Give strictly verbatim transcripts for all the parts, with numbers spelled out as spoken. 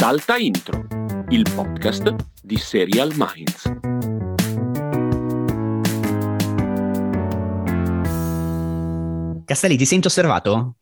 Salta Intro, il podcast di Serial Minds. Castelli, ti senti osservato?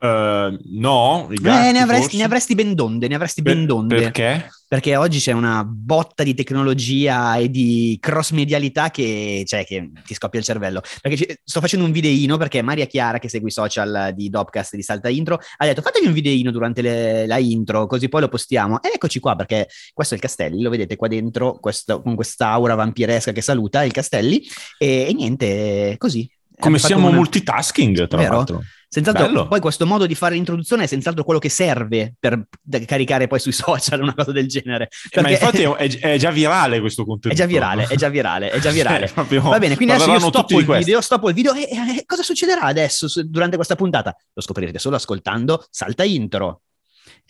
Uh, no, i gatti, eh, ne, avresti, ne avresti ben donde, ne avresti ben donde. Per, perché? Perché oggi c'è una botta di tecnologia e di cross-medialità che, cioè, che ti scoppia il cervello. Perché ci, sto facendo un videino perché Maria Chiara, che segue i social di Dopcast di Salta Intro, ha detto fategli un videino durante le, la intro, così poi lo postiamo. E eccoci qua, perché questo è il Castelli, lo vedete qua dentro, questo, con quest'aura vampiresca che saluta il Castelli. E, e niente, così. Come siamo una... multitasking, tra Vero? l'altro. Senz'altro, bello. Poi questo modo di fare l'introduzione è senz'altro quello che serve per caricare poi sui social una cosa del genere. Perché... Ma infatti è, è già virale questo contenuto. È già virale, è già virale, è già virale. Cioè, proprio... Va bene, quindi adesso io stoppo il video, stoppo il video e, e cosa succederà adesso su, durante questa puntata? Lo scoprirete solo ascoltando Salta Intro.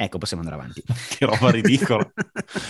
Ecco, possiamo andare avanti. Che roba ridicola.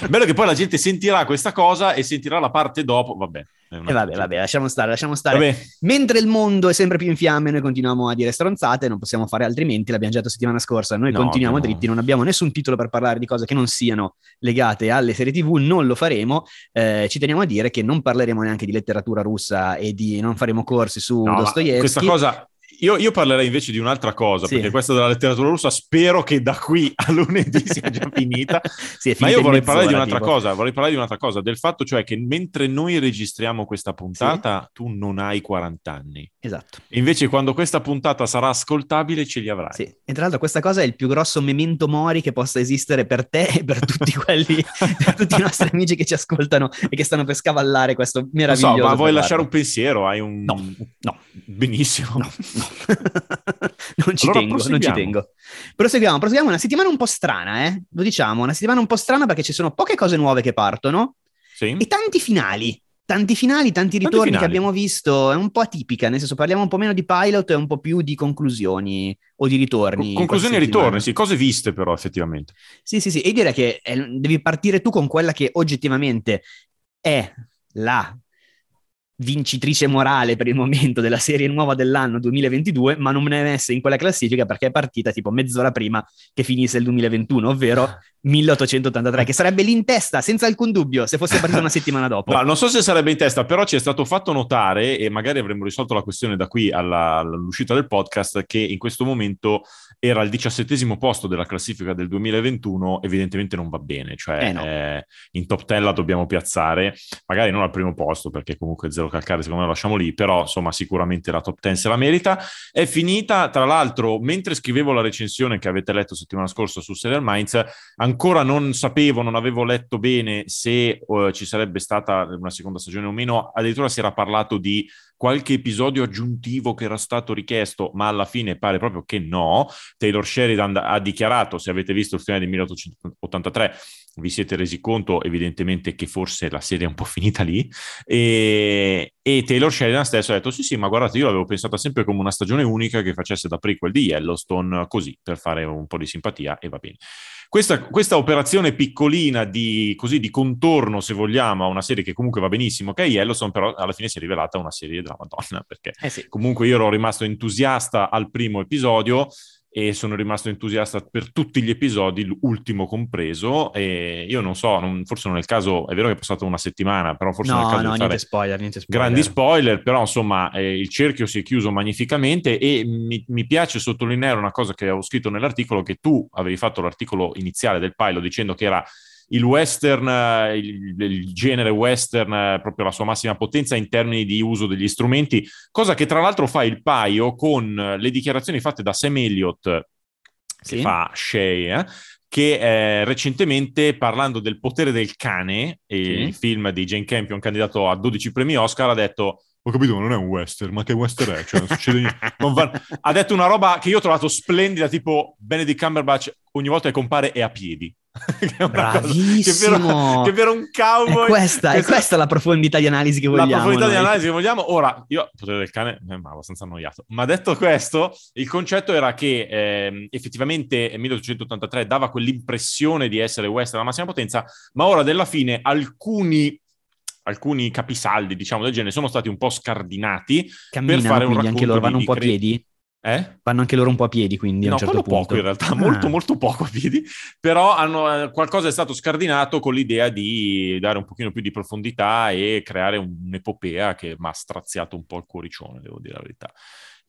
Bello che poi la gente sentirà questa cosa e sentirà la parte dopo, vabbè. E vabbè, vabbè, lasciamo stare, lasciamo stare. Vabbè. Mentre il mondo è sempre più in fiamme, noi continuiamo a dire stronzate, non possiamo fare altrimenti, l'abbiamo già detto settimana scorsa, noi no, continuiamo no. dritti, non abbiamo nessun titolo per parlare di cose che non siano legate alle serie tivù, non lo faremo, eh, ci teniamo a dire che non parleremo neanche di letteratura russa e di non faremo corsi su no, Dostoevskij. Questa cosa... Io, io parlerei invece di un'altra cosa, sì. Perché questa della letteratura russa spero che da qui a lunedì sia già finita, sì, ma io vorrei parlare di un'altra tipo. cosa, vorrei parlare di un'altra cosa, del fatto cioè che mentre noi registriamo questa puntata sì. tu non hai quaranta anni. Esatto. Invece quando questa puntata sarà ascoltabile ce li avrai. Sì. E tra l'altro questa cosa è il più grosso memento mori che possa esistere per te e per tutti quelli, per tutti i nostri amici che ci ascoltano e che stanno per scavallare questo meraviglioso. Non so, ma vuoi lasciare un pensiero? Hai un... No, no. Benissimo. No, no. non ci allora tengo, non ci tengo. Proseguiamo, proseguiamo. Una settimana un po' strana, eh? Lo diciamo, una settimana un po' strana perché ci sono poche cose nuove che partono sì. e tanti finali. Tanti finali, tanti ritorni tanti finali. Che abbiamo visto, è un po' atipica, nel senso parliamo un po' meno di pilot e un po' più di conclusioni o di ritorni. Conclusioni e ritorni, sì, cose viste però effettivamente. Sì, sì, sì, e direi che eh, devi partire tu con quella che oggettivamente è la vincitrice morale per il momento della serie nuova dell'anno duemilaventidue, ma non ne è messa in quella classifica perché è partita tipo mezz'ora prima che finisse il duemilaventuno, ovvero milleottocentottantatré, che sarebbe lì in testa senza alcun dubbio se fosse partita una settimana dopo. No, non so se sarebbe in testa, però ci è stato fatto notare, e magari avremmo risolto la questione da qui alla, all'uscita del podcast, che in questo momento era il diciassettesimo posto della classifica del duemilaventuno, evidentemente non va bene, cioè eh no. eh, in top ten la dobbiamo piazzare, magari non al primo posto perché comunque zero calcare secondo me lo lasciamo lì, però insomma sicuramente la top ten se la merita. È finita, tra l'altro mentre scrivevo la recensione che avete letto settimana scorsa su Serial Minds, ancora non sapevo, non avevo letto bene se uh, ci sarebbe stata una seconda stagione o meno, addirittura si era parlato di qualche episodio aggiuntivo che era stato richiesto, ma alla fine pare proprio che no. Taylor Sheridan ha dichiarato, se avete visto il finale del milleottocentottantatré vi siete resi conto evidentemente che forse la serie è un po' finita lì, e, e Taylor Sheridan stesso ha detto sì sì, ma guardate, io l'avevo pensata sempre come una stagione unica che facesse da prequel di Yellowstone, così per fare un po' di simpatia, e va bene. Questa, questa operazione piccolina di, così, di contorno, se vogliamo, a una serie che comunque va benissimo, che è Yellowstone, però alla fine si è rivelata una serie della Madonna, perché eh sì. comunque io ero rimasto entusiasta al primo episodio e sono rimasto entusiasta per tutti gli episodi, l'ultimo compreso, e io non so, non, forse non è il caso, è vero che è passata una settimana, però forse no, non è il caso no, di fare spoiler, spoiler. grandi spoiler, però insomma eh, il cerchio si è chiuso magnificamente, e mi, mi piace sottolineare una cosa che avevo scritto nell'articolo, che tu avevi fatto l'articolo iniziale del pilot dicendo che era il western, il, il genere western, proprio la sua massima potenza in termini di uso degli strumenti, cosa che tra l'altro fa il paio con le dichiarazioni fatte da Sam Elliott, sì. che fa Shea, eh, che eh, recentemente, parlando del potere del cane, sì. il film di Jane Campion candidato a dodici premi Oscar, ha detto... Ho capito, ma non è un western, ma che western è? Cioè, non succede niente. Non va... Ha detto una roba che io ho trovato splendida, tipo Benedict Cumberbatch ogni volta che compare è a piedi. Che è bravissimo! Che era un cowboy. È questa, è questa la profondità di analisi che vogliamo. La profondità noi. di analisi che vogliamo. Ora, io, potere del cane, mi è abbastanza annoiato. Ma detto questo, il concetto era che eh, effettivamente milleottocentottantatré dava quell'impressione di essere western alla massima potenza, ma ora della fine alcuni... alcuni capisaldi, diciamo, del genere sono stati un po' scardinati. Camminano, per fare un racconto, anche loro vanno un po' a piedi. Eh? Vanno anche loro un po' a piedi, quindi no, a un certo punto. Poco in realtà, molto ah. molto poco a piedi, però hanno, qualcosa è stato scardinato con l'idea di dare un pochino più di profondità e creare un'epopea che mi ha straziato un po' il cuoricione, devo dire la verità.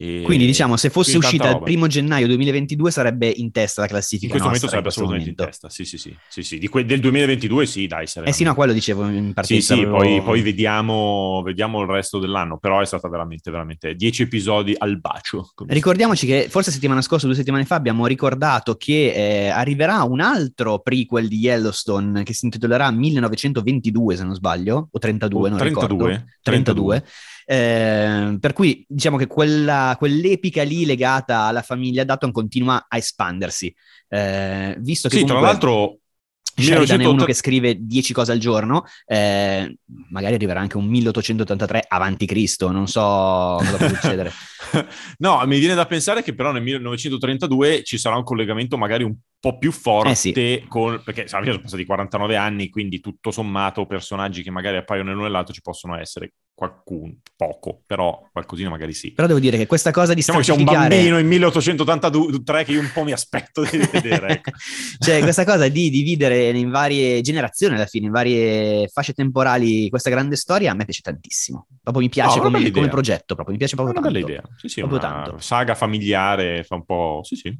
E quindi diciamo, se fosse uscita roba. Il primo gennaio duemilaventidue sarebbe in testa la classifica. In questo momento sarebbe in assolutamente momento. In testa, sì sì sì, sì, sì. Di que- del duemilaventidue sì, dai. Eh sì, no, quello dicevo in partita. Sì, sì, avevo... poi, poi vediamo, vediamo il resto dell'anno, però è stata veramente, veramente dieci episodi al bacio. Ricordiamoci che forse settimana scorsa, due settimane fa, abbiamo ricordato che eh, arriverà un altro prequel di Yellowstone che si intitolerà millenovecentoventidue, se non sbaglio, o trentadue, o non trentadue, ricordo. trentadue. trentadue. Eh, per cui diciamo che quella, quell'epica lì legata alla famiglia Dutton continua a espandersi, eh, visto che sì, comunque tra l'altro Sheridan è uno che scrive dieci cose al giorno, eh, magari arriverà anche un milleottocentottantatré avanti Cristo, non so cosa può succedere. No, mi viene da pensare che però nel millenovecentotrentadue ci sarà un collegamento magari un po' più forte, eh sì. con, perché sono passati quarantanove anni, quindi tutto sommato personaggi che magari appaiono nell'uno e nell'altro ci possono essere qualcuno, poco, però qualcosina magari sì. Però devo dire che questa cosa di diciamo stratificare... Diciamo che c'è un bambino in milleottocentottantadue che io un po' mi aspetto di vedere, ecco. Cioè questa cosa di dividere in varie generazioni alla fine, in varie fasce temporali questa grande storia, a me piace tantissimo. Proprio mi piace no, come, come progetto, proprio mi piace proprio tanto. Una bella idea, sì sì, proprio una tanto. Saga familiare, fa un po'... sì sì.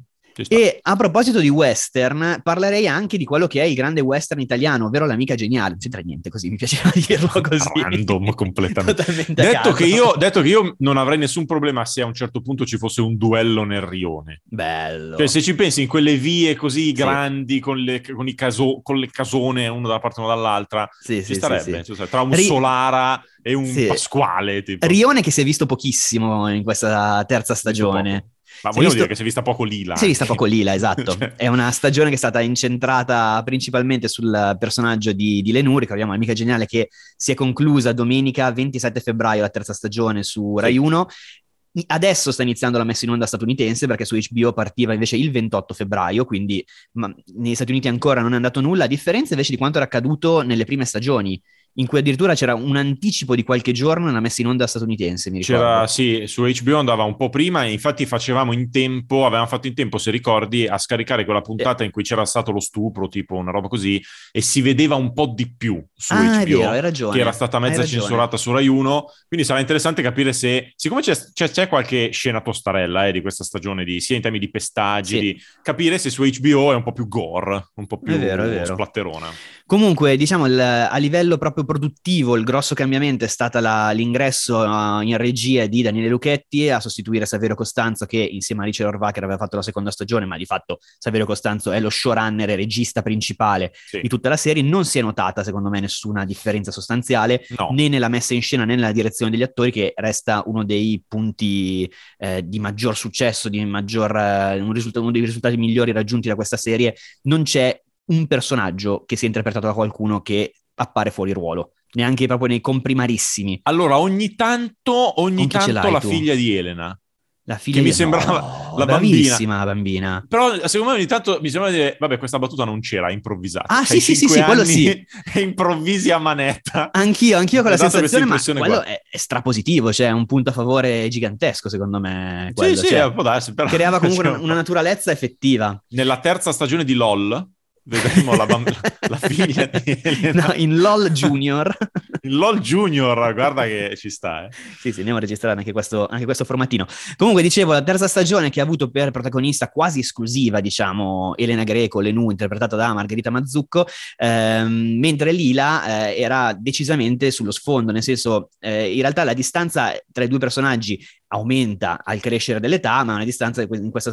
E a proposito di western, parlerei anche di quello che è il grande western italiano, ovvero L'amica geniale. Non c'entra niente, così mi piaceva dirlo così. Random completamente. Detto che, io, detto che io non avrei nessun problema se a un certo punto ci fosse un duello nel rione. Bello. Cioè se ci pensi in quelle vie così grandi sì. con, le, con, i caso, con le casone uno da una parte e uno dall'altra, sì, ci sì, starebbe. Sì, sì. Cioè, tra un Ri... Solara e un sì. Pasquale. Tipo. Rione che si è visto pochissimo in questa terza stagione. Ma voglio visto... dire che si è vista poco Lila. Si è vista poco Lila, esatto. Cioè... È una stagione che è stata incentrata principalmente sul personaggio di, di Lenù. Ricordiamo L'amica geniale che si è conclusa domenica ventisette febbraio, la terza stagione su Rai uno. Adesso sta iniziando la messa in onda statunitense, perché su H B O partiva invece il ventotto febbraio, quindi ma, negli Stati Uniti ancora non è andato nulla, a differenza invece di quanto era accaduto nelle prime stagioni, in cui addirittura c'era un anticipo di qualche giorno nella messa in onda statunitense, mi ricordo. C'era, sì, su H B O andava un po' prima e infatti facevamo in tempo, avevamo fatto in tempo, se ricordi, a scaricare quella puntata eh. in cui c'era stato lo stupro, tipo una roba così, e si vedeva un po' di più su ah, H B O, è vero, hai ragione, che era stata mezza censurata su Rai uno, quindi sarà interessante capire se, siccome c'è, c'è, c'è qualche scena tostarella eh, di questa stagione, di, sia in termini di pestaggi, sì. di, capire se su H B O è un po' più gore, un po' più splatterona. Comunque, diciamo, il, a livello proprio produttivo, il grosso cambiamento è stata la, l'ingresso uh, in regia di Daniele Lucchetti a sostituire Saverio Costanzo, che insieme a Richard Rohrwacher aveva fatto la seconda stagione, ma di fatto Saverio Costanzo è lo showrunner e regista principale sì. di tutta la serie. Non si è notata secondo me nessuna differenza sostanziale no. né nella messa in scena né nella direzione degli attori, che resta uno dei punti eh, di maggior successo, di maggior eh, un risultato, uno dei risultati migliori raggiunti da questa serie. Non c'è un personaggio che sia interpretato da qualcuno che appare fuori ruolo, neanche proprio nei comprimarissimi. Allora, ogni tanto, ogni tanto la tu. figlia di Elena, la figlia che di... mi sembrava no, la bravissima bambina. bambina. Però secondo me ogni tanto mi sembra di dire, vabbè, questa battuta non c'era, improvvisata. Ah sì, sì, sì, sì, quello sì. E improvvisi a manetta. Anch'io, anch'io con la sensazione, ma quello è, è strapositivo, cioè un punto a favore gigantesco secondo me. Quello, sì, cioè, sì, può darsi, però. Creava comunque una, una naturalezza effettiva. Nella terza stagione di LOL, vedremo la, bamb- la figlia di Elena. No, in LOL Junior. In LOL Junior, guarda che ci sta. Eh. Sì, sì, andiamo a registrare anche questo, anche questo formatino. Comunque, dicevo, la terza stagione che ha avuto per protagonista quasi esclusiva, diciamo, Elena Greco, Lenù, interpretata da Margherita Mazzucco, ehm, mentre Lila eh, era decisamente sullo sfondo, nel senso, eh, in realtà la distanza tra i due personaggi aumenta al crescere dell'età, ma una distanza in questa,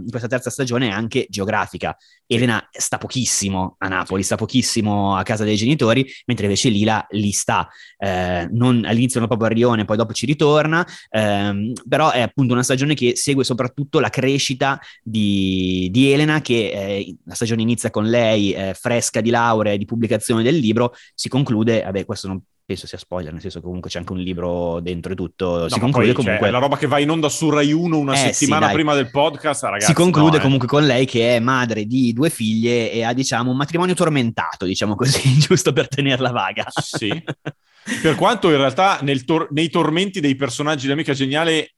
in questa terza stagione è anche geografica. Elena sta pochissimo a Napoli, sta pochissimo a casa dei genitori, mentre invece Lila lì sta. Eh, non, all'inizio non proprio a Rione, poi dopo ci ritorna, ehm, però è appunto una stagione che segue soprattutto la crescita di, di Elena, che eh, la stagione inizia con lei eh, fresca di laurea e di pubblicazione del libro, si conclude, vabbè questo non... penso sia spoiler, nel senso che comunque c'è anche un libro dentro e tutto, no, si conclude poi, comunque... Cioè, la roba che va in onda su Rai uno una eh, settimana sì, prima del podcast, ragazzi... Si conclude no, comunque eh. con lei che è madre di due figlie e ha, diciamo, un matrimonio tormentato, diciamo così, giusto per tenerla vaga. Sì, per quanto in realtà nel tor- nei tormenti dei personaggi dell'amica geniale...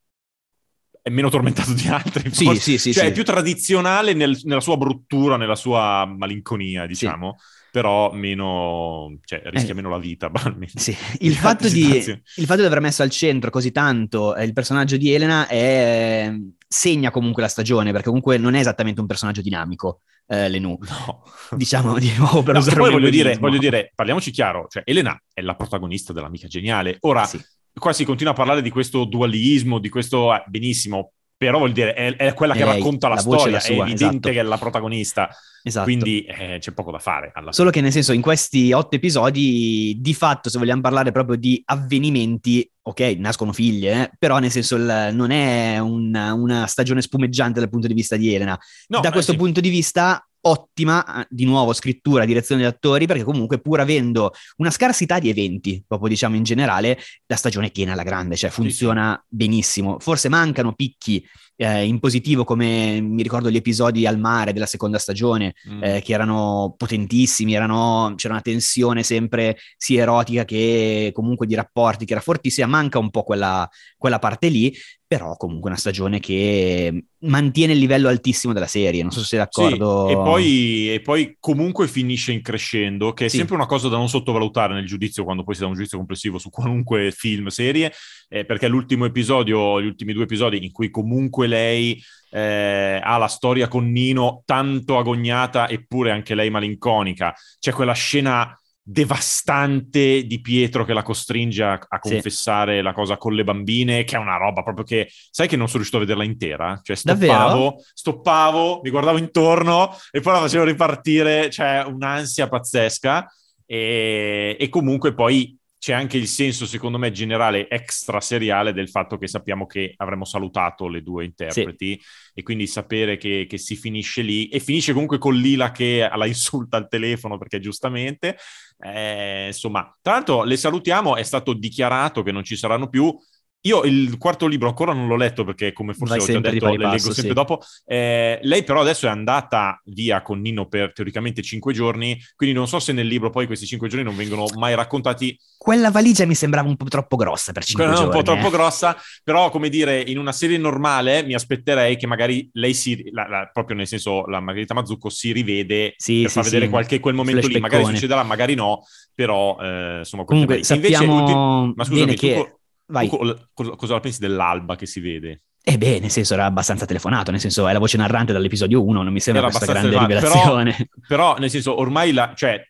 è meno tormentato di altri, sì, sì, sì, cioè sì. È più tradizionale nel, nella sua bruttura, nella sua malinconia, diciamo, sì. Però meno, cioè, rischia eh. meno la vita, sì. il, fatto di, il fatto di aver messo al centro così tanto il personaggio di Elena è... segna comunque la stagione, perché comunque non è esattamente un personaggio dinamico, eh, Lenù, no. diciamo di nuovo per no, usare poi voglio dire, voglio dire, parliamoci chiaro, cioè Elena è la protagonista dell'amica geniale, ora sì. Qua si continua a parlare di questo dualismo, di questo eh, benissimo, però vuol dire è, è quella che lei, racconta la, la storia, è, è evidente esatto. che è la protagonista, esatto. quindi eh, c'è poco da fare alla fine. Solo che nel senso in questi otto episodi di fatto, se vogliamo parlare proprio di avvenimenti, ok, nascono figlie, eh, però nel senso il, non è una, una stagione spumeggiante dal punto di vista di Elena, no, da questo sì. punto di vista ottima, di nuovo scrittura, direzione di attori, perché comunque pur avendo una scarsità di eventi, proprio diciamo in generale, la stagione è piena alla grande, cioè funziona sì, sì. benissimo, forse mancano picchi eh, in positivo, come mi ricordo gli episodi al mare della seconda stagione mm. eh, che erano potentissimi, erano, c'era una tensione sempre sia erotica che comunque di rapporti che era fortissima, manca un po' quella, quella parte lì, però comunque una stagione che mantiene il livello altissimo della serie, non so se sei d'accordo. Sì, e, poi, e poi comunque finisce in crescendo, che è sì. sempre una cosa da non sottovalutare nel giudizio, quando poi si dà un giudizio complessivo su qualunque film, serie, eh, perché l'ultimo episodio, gli ultimi due episodi in cui comunque lei eh, ha la storia con Nino tanto agognata, eppure anche lei malinconica, c'è quella scena devastante di Pietro che la costringe a, a confessare sì. la cosa con le bambine, che è una roba proprio che sai che non sono riuscito a vederla intera, cioè stoppavo, stoppavo, mi guardavo intorno e poi la facevo ripartire, cioè un'ansia pazzesca e, e comunque poi c'è anche il senso secondo me generale extra seriale del fatto che sappiamo che avremmo salutato le due interpreti sì. e quindi sapere che, che si finisce lì, e finisce comunque con Lila che la insulta al telefono perché giustamente eh, insomma, tra l'altro le salutiamo, è stato dichiarato che non ci saranno più. Io il quarto libro ancora non l'ho letto perché, come forse ho già detto, le leggo sempre sì. dopo. Eh, lei però adesso è andata via con Nino per teoricamente cinque giorni, quindi non so se nel libro poi questi cinque giorni non vengono mai raccontati. Quella valigia mi sembrava un po' troppo grossa per cinque giorni. Un po' troppo eh. grossa, però come dire, in una serie normale mi aspetterei che magari lei si, la, la, proprio nel senso la Margherita Mazzucco si rivede sì, per sì, far vedere sì. qualche quel momento lì, magari succederà, magari no, però eh, insomma. Comunque sappiamo invece, ulti... ma scusami, bene che... Tu... Vai. Cosa la pensi dell'alba che si vede? Eh beh, nel senso era abbastanza telefonato, nel senso è la voce narrante dall'episodio uno, non mi sembra era questa grande rivelazione. Però, però nel senso ormai la... cioè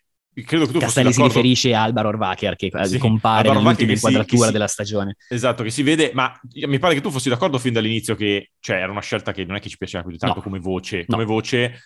credo che tu Castelli si d'accordo. Riferisce a Alba Rohrwacher che sì, compare nell'ultima inquadratura della stagione. Esatto, che si vede, ma mi pare che tu fossi d'accordo fin dall'inizio che cioè era una scelta che non è che ci piaceva così tanto no. come voce, come no. voce...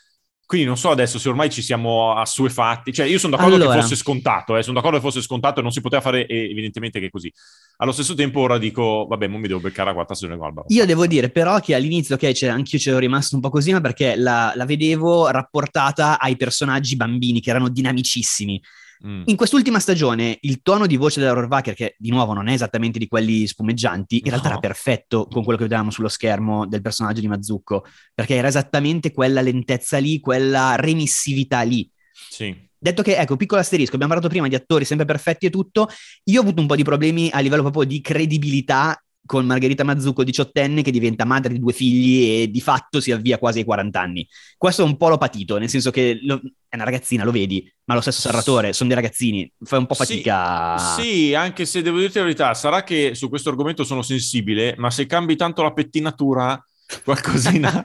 Quindi non so adesso se ormai ci siamo assuefatti, cioè io sono d'accordo allora. che fosse scontato, eh. sono d'accordo che fosse scontato e non si poteva fare eh, evidentemente che è così. Allo stesso tempo ora dico, vabbè, non mi devo beccare a quarta stagione con Alba. Io devo dire però che all'inizio, ok, cioè, anch'io ce l'ho rimasto un po' così, ma perché la, la vedevo rapportata ai personaggi bambini che erano dinamicissimi. Mm. In quest'ultima stagione il tono di voce della Rohrwacher, che di nuovo non è esattamente di quelli spumeggianti, in no. realtà era perfetto con quello che vedevamo sullo schermo del personaggio di Mazzucco, perché era esattamente quella lentezza lì, quella remissività lì. Sì. Detto che, ecco, piccolo asterisco, abbiamo parlato prima di attori sempre perfetti e tutto, io ho avuto un po' di problemi a livello proprio di credibilità con Margherita Mazzucco, diciottenne, che diventa madre di due figli e di fatto si avvia quasi ai quaranta anni. Questo un po' l'ho patito, nel senso che lo... è una ragazzina, lo vedi, ma lo stesso Sarratore, sono dei ragazzini, fai un po' fatica. Sì, sì, anche se devo dirti la verità, sarà che su questo argomento sono sensibile, ma se cambi tanto la pettinatura... qualcosina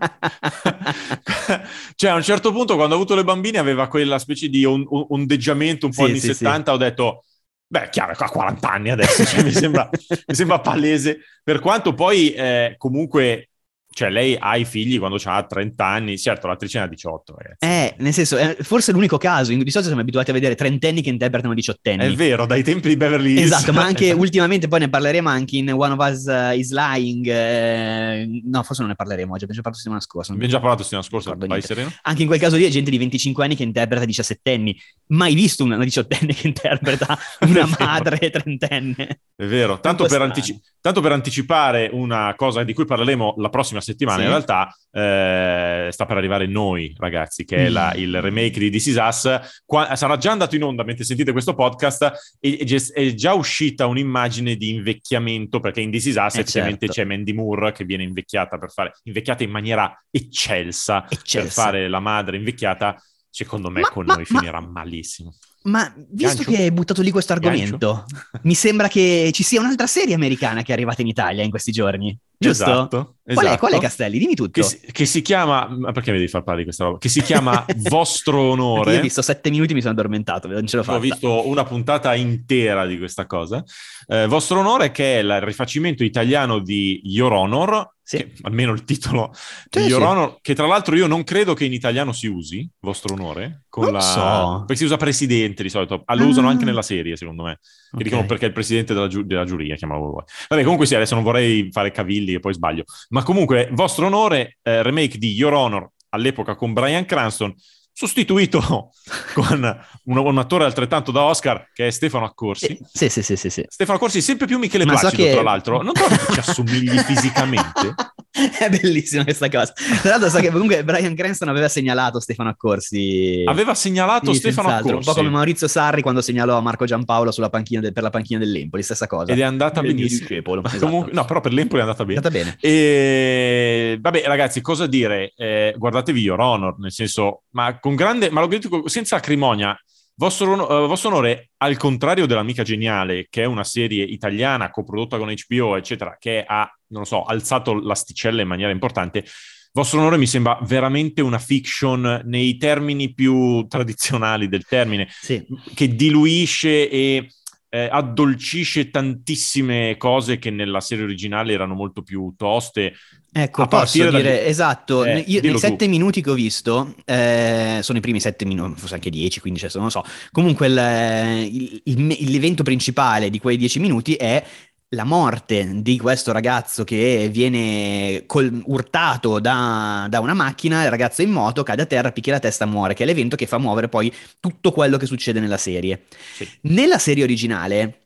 cioè a un certo punto quando ho avuto le bambine aveva quella specie di on- ondeggiamento un po' sì, anni sì, settanta sì. Ho detto beh chiaro a quaranta anni adesso cioè, mi, sembra, mi sembra palese, per quanto poi eh, comunque cioè lei ha i figli quando ha trenta anni, certo l'attrice ne ha diciotto, ragazzi. Eh, nel senso, è forse è l'unico caso, di solito siamo abituati a vedere trentenni che interpretano diciottenni. È vero, dai tempi di Beverly Hills. Esatto, ma anche ultimamente, poi ne parleremo anche in One of Us is Lying, eh, no forse non ne parleremo oggi, abbiamo già parlato settimana scorsa. Abbiamo già parlato settimana scorsa, vai sereno. Anche in quel caso lì è gente di venticinque anni che interpreta diciassettenni, mai visto una diciottenne che interpreta una madre trentenne. È vero, tanto per, antici- tanto per anticipare una cosa di cui parleremo la prossima settimana, sì. in realtà eh, sta per arrivare Noi, ragazzi, che è la, il remake di This Is Us. Qua, sarà già andato in onda mentre sentite questo podcast, e, e, è già uscita un'immagine di invecchiamento, perché in This Is Us eh effettivamente certo. c'è Mandy Moore che viene invecchiata per fare invecchiata in maniera eccelsa, eccelsa. per fare la madre invecchiata. Secondo me ma, con ma, Noi ma... finirà malissimo. Ma visto Gancio. che hai buttato lì questo argomento, Gancio. mi sembra che ci sia un'altra serie americana che è arrivata in Italia in questi giorni, giusto? Esatto, esatto. Qual è, qual è Castelli? Dimmi tutto. Che si, che si chiama, ma perché mi devi far parlare di questa roba? Che si chiama Vostro Onore. Io ho visto sette minuti e mi sono addormentato, non ce l'ho fatta. Ho visto una puntata intera di questa cosa. Eh, Vostro Onore, che è il rifacimento italiano di Your Honor, sì. che, almeno il titolo cioè, di Your sì. Honor, che tra l'altro io non credo che in italiano si usi, Vostro Onore, con non la... so. perché si usa presidente di solito, ah, lo usano anche nella serie, secondo me, che okay. dicono perché è il presidente della, giu- della giuria, chiamalo voi. Vabbè, comunque sì, adesso non vorrei fare cavilli e poi sbaglio, ma comunque Vostro Onore, eh, remake di Your Honor, all'epoca con Bryan Cranston, sostituito con un, un attore altrettanto da Oscar, che è Stefano Accorsi. Sì, sì, sì, sì, sì. Stefano Accorsi sempre più Michele ma Placido, so che... tra l'altro. Non trovo che ci assomigli fisicamente. È bellissima questa cosa. Tra l'altro so che comunque Bryan Cranston aveva segnalato Stefano Accorsi. Aveva segnalato sì, Stefano Accorsi. Un po' come Maurizio Sarri quando segnalò Marco Giampaolo sulla panchina de- per la panchina dell'Empoli, stessa cosa. Ed è andata benissimo. Cepolo, esatto. Comunque, no, però per l'Empoli è andata bene. È andata bene. E... Vabbè, ragazzi, cosa dire? Eh, guardatevi Your Honor, nel senso, ma con grande, ma l'ho detto senza acrimonia. Vostro, uh, Vostro Onore, al contrario dell'Amica Geniale, che è una serie italiana coprodotta con H B O, eccetera, che ha, non lo so, alzato l'asticella in maniera importante, Vostro Onore mi sembra veramente una fiction nei termini più tradizionali del termine, sì. che diluisce e eh, addolcisce tantissime cose che nella serie originale erano molto più toste. Ecco, posso dire, da... esatto, eh, io, nei sette tu. minuti che ho visto, eh, sono i primi sette minuti, forse anche dieci, quindici, non lo so, comunque il, il, il, l'evento principale di quei dieci minuti è la morte di questo ragazzo che viene col, urtato da, da una macchina, il ragazzo è in moto, cade a terra, picchia la testa, muore, che è l'evento che fa muovere poi tutto quello che succede nella serie. Sì. Nella serie originale...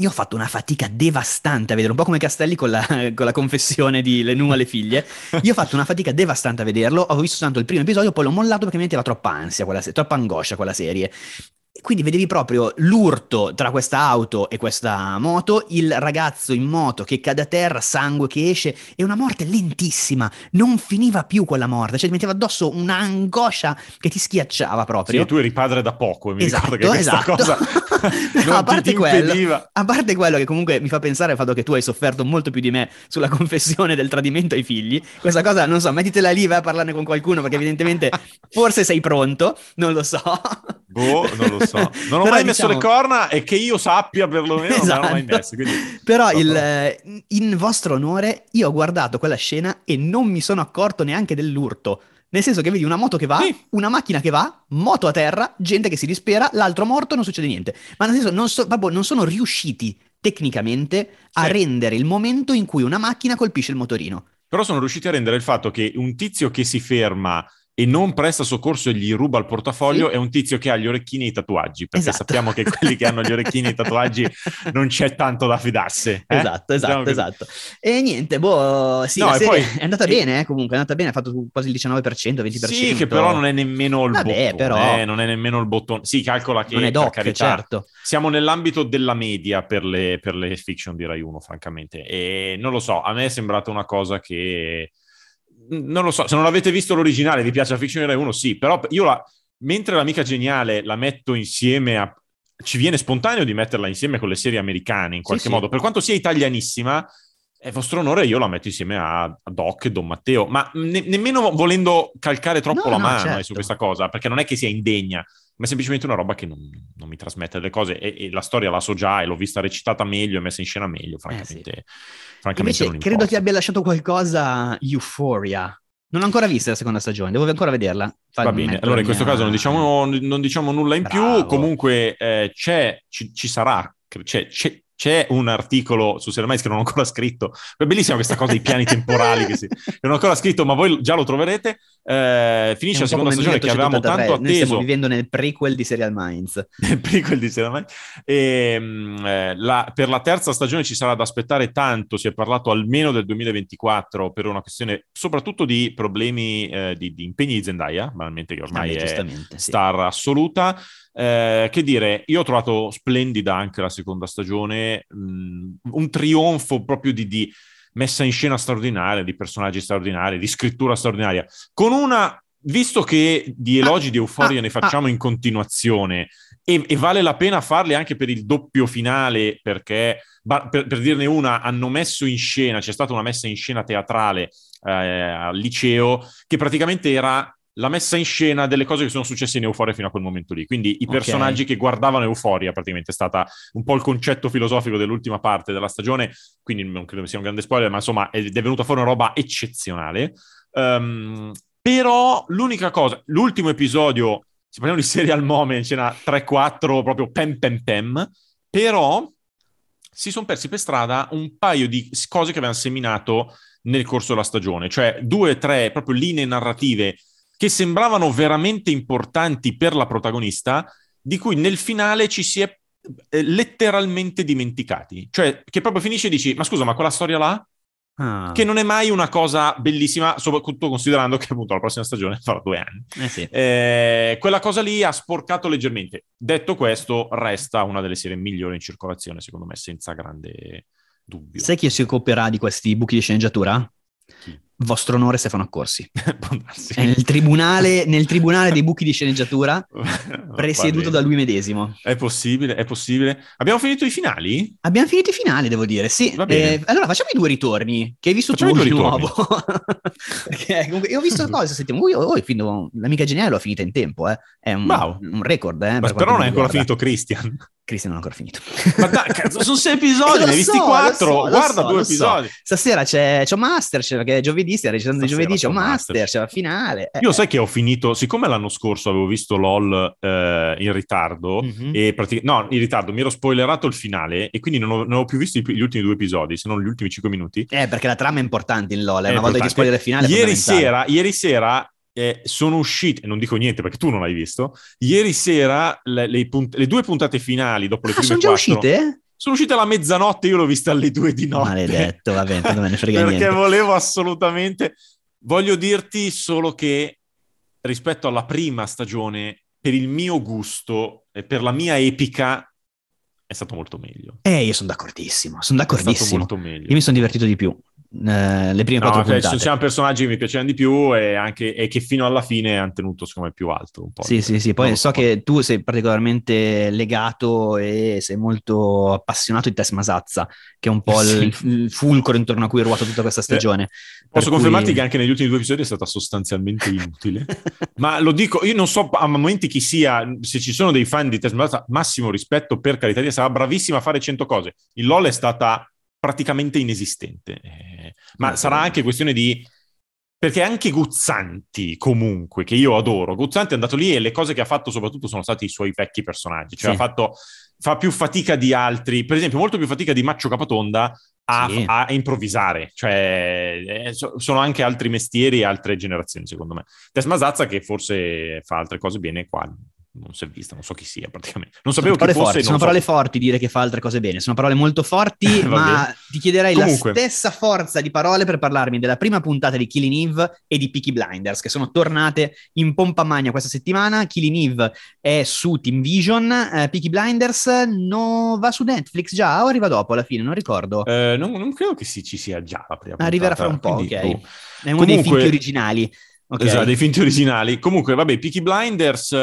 Io ho fatto una fatica devastante a vedere, un po' come Castelli con la, con la confessione di Lenù alle figlie. Io ho fatto una fatica devastante a vederlo, ho visto soltanto il primo episodio, poi l'ho mollato perché mi metteva troppa ansia, quella se- troppa angoscia quella serie. Quindi vedevi proprio l'urto tra questa auto e questa moto, il ragazzo in moto che cade a terra, sangue che esce, e una morte lentissima, non finiva più quella morte, cioè ti metteva addosso un'angoscia che ti schiacciava proprio. Sì, tu eri padre da poco e mi esatto, ricordo che questa esatto. cosa... No, a parte quello, a parte quello che comunque mi fa pensare al fatto che tu hai sofferto molto più di me sulla confessione del tradimento ai figli, questa cosa non so, mettitela lì, vai a parlarne con qualcuno perché evidentemente forse sei pronto, non lo so, boh, non lo so, non però, ho mai diciamo... messo le corna, e che io sappia perlomeno esatto. non ho mai messo, quindi... però no, il, no. in Vostro Onore io ho guardato quella scena e non mi sono accorto neanche dell'urto. Nel senso che vedi una moto che va, sì. una macchina che va, moto a terra, gente che si dispera, l'altro morto, non succede niente. Ma nel senso, non, so, proprio, non sono riusciti tecnicamente a sì. rendere il momento in cui una macchina colpisce il motorino. Però sono riusciti a rendere il fatto che un tizio che si ferma e non presta soccorso e gli ruba il portafoglio sì. è un tizio che ha gli orecchini e i tatuaggi, perché esatto. sappiamo che quelli che hanno gli orecchini e i tatuaggi non c'è tanto da fidarsi, eh? esatto esatto diciamo esatto e niente boh sì no, la serie poi... è andata bene eh, comunque è andata bene, ha fatto quasi il diciannove percento venti percento sì, che però non è nemmeno il Vabbè, bottone però... eh, non è nemmeno il bottone sì calcola che non è doc, carità, certo. siamo nell'ambito della media per le, per le fiction di Rai uno francamente, e non lo so, a me è sembrata una cosa che non lo so, se non l'avete visto l'originale, vi piace la fiction di Rai uno, sì, però io la, mentre l'Amica Geniale la metto insieme a, ci viene spontaneo di metterla insieme con le serie americane in qualche sì, modo, sì. per quanto sia italianissima, è Vostro Onore io la metto insieme a, a Doc e Don Matteo, ma ne, nemmeno volendo calcare troppo no, la no, mano certo. su questa cosa, perché non è che sia indegna, ma è semplicemente una roba che non, non mi trasmette le cose, e, e la storia la so già e l'ho vista recitata meglio e messa in scena meglio, francamente, eh sì. francamente invece credo ti abbia lasciato qualcosa Euphoria. Non l'ho ancora vista la seconda stagione, devo ancora vederla. Fai Va bene, allora in questo mia... caso non diciamo, non diciamo nulla in Bravo. più, comunque eh, c'è, ci, ci sarà, c'è, c'è C'è un articolo su Serial Minds che non ho ancora scritto, è bellissima questa cosa dei piani temporali che, sì, che non ho ancora scritto, ma voi già lo troverete. Eh, finisce la seconda stagione che avevamo tanto atteso. Noi stiamo vivendo nel prequel di Serial Minds. Nel prequel di Serial Minds. E, mh, la, per la terza stagione ci sarà da aspettare tanto, si è parlato almeno del duemilaventiquattro per una questione soprattutto di problemi eh, di, di impegni di Zendaya, banalmente, che ormai ah, è star sì. assoluta. Eh, che dire, io ho trovato splendida anche la seconda stagione, mh, un trionfo proprio di, di messa in scena straordinaria, di personaggi straordinari, di scrittura straordinaria, con una, visto che di elogi di Euforia ne facciamo in continuazione e, e vale la pena farli anche per il doppio finale, perché per, per dirne una, hanno messo in scena, c'è stata una messa in scena teatrale eh, al liceo che praticamente era la messa in scena delle cose che sono successe in Euforia fino a quel momento lì, quindi i personaggi okay. che guardavano Euforia, praticamente è stata un po' il concetto filosofico dell'ultima parte della stagione, quindi non credo sia un grande spoiler, ma insomma è, è venuta fuori una roba eccezionale. Um, però l'unica cosa, l'ultimo episodio, se parliamo di Serial Moment, ce n'ha tre quattro proprio pem pem pem, però si sono persi per strada un paio di cose che avevano seminato nel corso della stagione, cioè due o tre proprio linee narrative che sembravano veramente importanti per la protagonista, di cui nel finale ci si è eh, letteralmente dimenticati. Cioè, che proprio finisce e dici, ma scusa, ma quella storia là? Ah. Che non è mai una cosa bellissima, soprattutto considerando che appunto la prossima stagione farà due anni. Eh sì. eh, quella cosa lì ha sporcato leggermente. Detto questo, resta una delle serie migliori in circolazione, secondo me, senza grande dubbio. Sai chi si occuperà di questi buchi di sceneggiatura? Chi? Vostro Onore, Stefano Accorsi. Sì. È nel tribunale, nel tribunale dei buchi di sceneggiatura, presieduto da lui medesimo. È possibile, è possibile. Abbiamo finito i finali? Abbiamo finito i finali, devo dire, sì. Eh, allora facciamo i due ritorni, che hai visto facciamo tu di nuovo. Perché comunque, io ho visto cose, sentiamo, io, io, io, l'amica geniale l'ho finita in tempo, eh. È un, wow. un record. Eh, Ma per però non è ancora finito Christian. Cristian non ha ancora finito. Ma da, cazzo, sono sei episodi, ne hai visti quattro, guarda due episodi. Stasera c'è, c'è Master, c'è, perché giovedì, stai recitando di giovedì, c'è Master, Master, c'è la finale. Io eh. sai che ho finito, siccome l'anno scorso avevo visto LOL eh, in ritardo, mm-hmm. e pratic- no, in ritardo, mi ero spoilerato il finale e quindi non ho, non ho più visto gli ultimi due episodi, se non gli ultimi cinque minuti. Eh, perché la trama è importante in LOL, è una importante. volta che ti spoiler il finale Ieri sera, ieri sera... Eh, sono uscite, non dico niente perché tu non l'hai visto, ieri sera le, le, punt- le due puntate finali dopo le ah, prime sono già quattro, uscite? Sono uscite alla mezzanotte, io l'ho vista alle due di notte. Maledetto, vabbè, non me ne frega perché niente. Perché volevo assolutamente, voglio dirti solo che rispetto alla prima stagione, per il mio gusto e per la mia epica, è stato molto meglio. Eh, io sono d'accordissimo, sono d'accordissimo. È stato molto meglio. Io mi sono divertito di più. Eh, le prime no, quattro puntate c'erano personaggi che mi piacevano di più e anche e che fino alla fine hanno tenuto secondo me più alto un po'. Sì, sì, sì, poi so che tu sei particolarmente legato e sei molto appassionato di Tess Masazza, che è un po' sì. il, il fulcro intorno a cui è ruota tutta questa stagione. Eh, posso cui... confermarti che anche negli ultimi due episodi è stata sostanzialmente inutile. Ma lo dico, io non so a momenti chi sia, se ci sono dei fan di Tess Masazza, massimo rispetto, per carità, di sarà bravissima a fare cento cose. Il LOL è stata praticamente inesistente, eh, ma no, sarà no. anche questione di, perché anche Guzzanti comunque, che io adoro, Guzzanti è andato lì e le cose che ha fatto soprattutto sono stati i suoi vecchi personaggi, cioè sì. ha fatto, fa più fatica di altri, per esempio molto più fatica di Maccio Capatonda a, sì. a, a improvvisare, cioè eh, so, sono anche altri mestieri e altre generazioni secondo me. Tess Masazza che forse fa altre cose bene qua. Non si è vista, non so chi sia praticamente. Non sapevo chi fosse. Forti, non sono so... parole forti dire che fa altre cose bene, sono parole molto forti, ma bene. Ti chiederei comunque la stessa forza di parole per parlarmi della prima puntata di Killing Eve e di Peaky Blinders, che sono tornate in pompa magna questa settimana. Killing Eve è su Team Vision, eh, Peaky Blinders no, va su Netflix già o arriva dopo alla fine, non ricordo. Eh, non, non credo che si, ci sia già la prima puntata. Arriverà fra un po', quindi, ok. Boh. È uno comunque... dei finti originali. Okay. Esatto, dei finti originali. Comunque, vabbè, Peaky Blinders...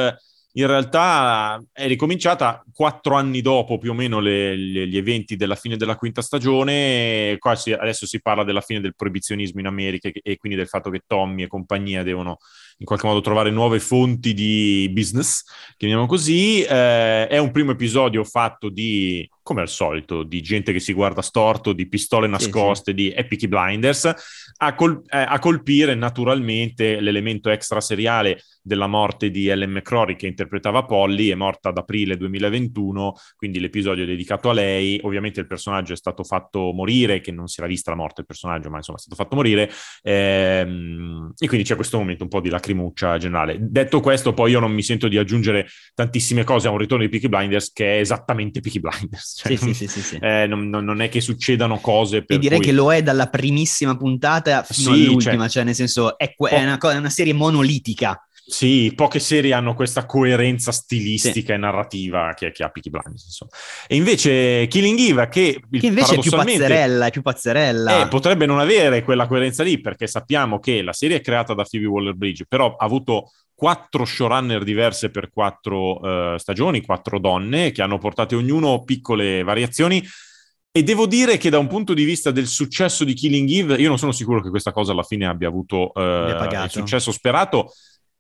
in realtà è ricominciata quattro anni dopo più o meno le, le, gli eventi della fine della quinta stagione. Qua si, adesso si parla della fine del proibizionismo in America e, e quindi del fatto che Tommy e compagnia devono in qualche modo trovare nuove fonti di business, chiamiamo così. Eh, è un primo episodio fatto di, come al solito, di gente che si guarda storto, di pistole nascoste, sì, sì. di Peaky Blinders, a, col- eh, a colpire naturalmente l'elemento extra seriale della morte di Ellen McCrory, che interpretava Polly, è morta ad aprile duemilaventuno, quindi l'episodio è dedicato a lei. Ovviamente il personaggio è stato fatto morire, che non si era vista la morte del personaggio, ma insomma è stato fatto morire, ehm, e quindi c'è questo momento un po' di lacrimuccia generale. Detto questo, poi io non mi sento di aggiungere tantissime cose a un ritorno di Peaky Blinders che è esattamente Peaky Blinders, cioè, sì, non, sì, sì, sì. Eh, non, non è che succedano cose per e direi cui... che lo è dalla primissima puntata fino sì, all'ultima, cioè, cioè nel senso è, que- è, una co- è una serie monolitica. Sì, poche serie hanno questa coerenza stilistica sì. e narrativa che, che ha Peaky Blinders, insomma. E invece Killing Eve, che, che invece è più pazzerella, è più pazzerella. Eh, potrebbe non avere quella coerenza lì, perché sappiamo che la serie è creata da Phoebe Waller-Bridge, però ha avuto quattro showrunner diverse per quattro uh, stagioni, quattro donne, che hanno portato ognuno piccole variazioni. E devo dire che da un punto di vista del successo di Killing Eve, io non sono sicuro che questa cosa alla fine abbia avuto uh, il successo sperato,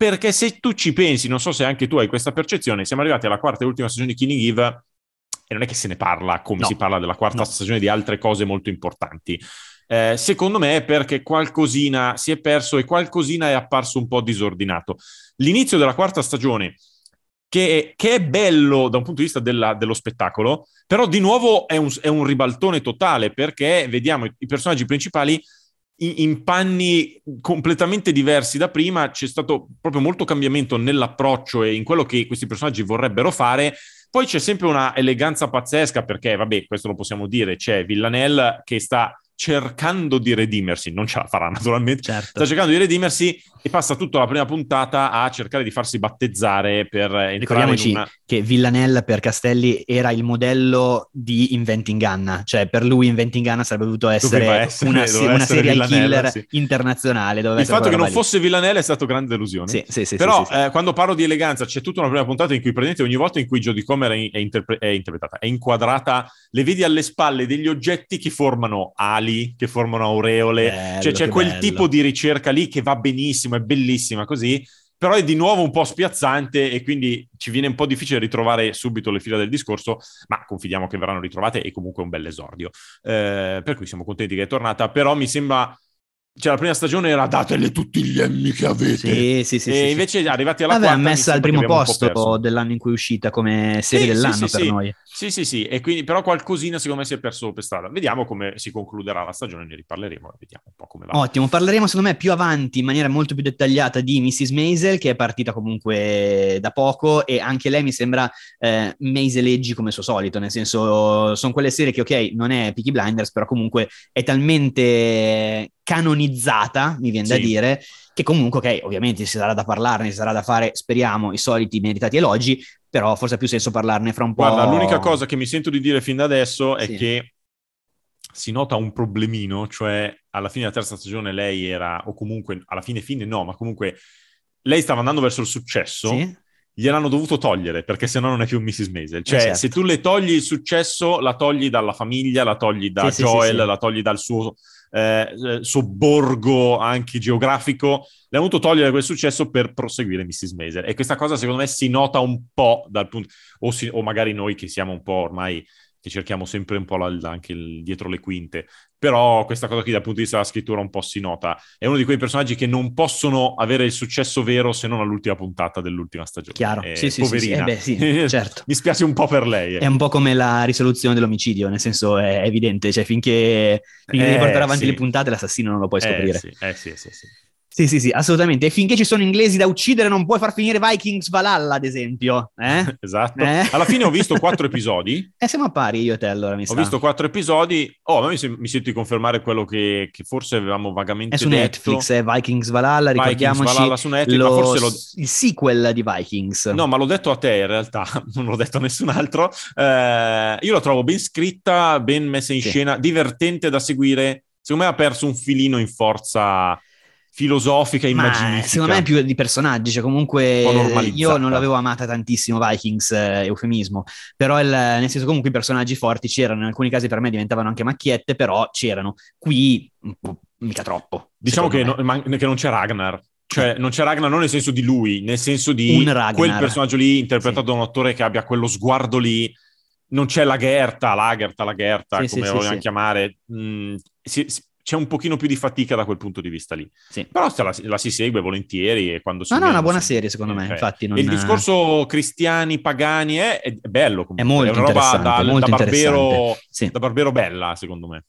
perché se tu ci pensi, non so se anche tu hai questa percezione, siamo arrivati alla quarta e ultima stagione di Killing Eve e non è che se ne parla come no. si parla della quarta no. stagione di altre cose molto importanti. Eh, secondo me è perché qualcosina si è perso e qualcosina è apparso un po' disordinato. L'inizio della quarta stagione, che è, che è bello da un punto di vista della, dello spettacolo, però di nuovo è un, è un ribaltone totale, perché vediamo i, i personaggi principali in panni completamente diversi da prima. C'è stato proprio molto cambiamento nell'approccio e in quello che questi personaggi vorrebbero fare. Poi c'è sempre una eleganza pazzesca, perché, vabbè, questo lo possiamo dire, c'è Villanelle che sta cercando di redimersi, non ce la farà naturalmente, certo. sta cercando di redimersi e passa tutta la prima puntata a cercare di farsi battezzare per entrare. Ricordiamoci in una... che Villanelle per Castelli era il modello di Inventing Anna, cioè per lui Inventing Anna sarebbe dovuto essere, essere una, una serial killer sì. internazionale. Il fatto che non lì. fosse Villanelle è stato grande delusione, sì, sì, sì, però sì, sì, eh, sì. quando parlo di eleganza c'è tutta una prima puntata in cui praticamente ogni volta in cui Jodie Comer è, interpre- è interpretata, è inquadrata, le vedi alle spalle degli oggetti che formano ali, che formano aureole, bello, cioè c'è quel bello. tipo di ricerca lì che va benissimo, è bellissima così, però è di nuovo un po' spiazzante e quindi ci viene un po' difficile ritrovare subito le fila del discorso, ma confidiamo che verranno ritrovate e comunque è un bel esordio, eh, per cui siamo contenti che è tornata. Però mi sembra, cioè la prima stagione era datele tutti gli Emmy che avete, sì, sì, sì, e sì, invece sì. arrivati alla Vabbè, quarta messa al primo posto dell'anno in cui è uscita come serie sì, dell'anno sì, sì, per sì. noi sì sì sì e quindi però qualcosina secondo me si è perso per strada. Vediamo come si concluderà la stagione, ne riparleremo, vediamo un po' come va. Ottimo, parleremo secondo me più avanti in maniera molto più dettagliata di missus Maisel, che è partita comunque da poco e anche lei mi sembra eh, Maiseleggi come suo solito, nel senso sono quelle serie che ok non è Peaky Blinders, però comunque è talmente canonizzata, mi viene sì. da dire, che comunque, ok, ovviamente ci sarà da parlarne, ci sarà da fare, speriamo, i soliti meritati elogi, però forse ha più senso parlarne fra un po'. Guarda, l'unica cosa che mi sento di dire fin da adesso è sì. che si nota un problemino, cioè alla fine della terza stagione lei era, o comunque, alla fine fine no, ma comunque lei stava andando verso il successo, sì. gliel'hanno dovuto togliere, perché sennò non è più missus Maisel. Cioè, eh certo. se tu le togli il successo, la togli dalla famiglia, la togli da sì, Joel, sì, sì, sì. la togli dal suo... Eh, sobborgo anche geografico, le ha dovuto togliere quel successo per proseguire missus Maisel, e questa cosa secondo me si nota un po' dal punto o, si... o magari noi che siamo un po' ormai che cerchiamo sempre un po' la... anche il... dietro le quinte, però questa cosa qui dal punto di vista della scrittura un po' si nota. È uno di quei personaggi che non possono avere il successo vero se non all'ultima puntata dell'ultima stagione. Chiaro, eh, sì, sì, poverina. Sì, sì. Eh beh, sì, certo. Mi spiace un po' per lei. Eh. È un po' come la risoluzione dell'omicidio, nel senso è evidente, cioè finché, finché eh, devi portare avanti sì. le puntate l'assassino non lo puoi scoprire. Eh sì, eh, sì, sì, sì. Sì, sì, sì, assolutamente. E finché ci sono inglesi da uccidere non puoi far finire Vikings Valhalla, ad esempio. Eh? Esatto. Eh? Alla fine ho visto quattro episodi. E siamo a pari io e te, allora, mi sa. Ho visto quattro episodi. Oh, ma mi, se- mi sento di confermare quello che, che forse avevamo vagamente detto. È su detto. Netflix, è Vikings Valhalla, ricordiamoci. Vikings Valhalla su Netflix, lo... ma forse lo... il sequel di Vikings. No, ma l'ho detto a te, in realtà. Non l'ho detto a nessun altro. Eh, io la trovo ben scritta, ben messa in sì. scena, divertente da seguire. Secondo me ha perso un filino in forza... filosofica, immaginistica. Ma secondo me è più di personaggi, cioè comunque io non l'avevo amata tantissimo Vikings, eh, eufemismo, però il, nel senso comunque i personaggi forti c'erano, in alcuni casi per me diventavano anche macchiette, però c'erano. Qui mica troppo. Diciamo che, no, man- che non c'è Ragnar. Cioè, non c'è Ragnar non nel senso di lui, nel senso di quel personaggio lì interpretato sì. da un attore che abbia quello sguardo lì. Non c'è Lagertha, Lagertha, Lagertha, sì, come sì, vogliamo sì. chiamare. Mm, si, si, c'è un pochino più di fatica da quel punto di vista lì. Sì. Però se la, la si segue volentieri. E quando si no, viene, no, è una buona si... serie secondo okay. me. Infatti non... E il discorso cristiani, pagani è, è bello. Comunque. È molto è una roba interessante. Da, molto da, barbero, sì. da barbero bella, secondo me.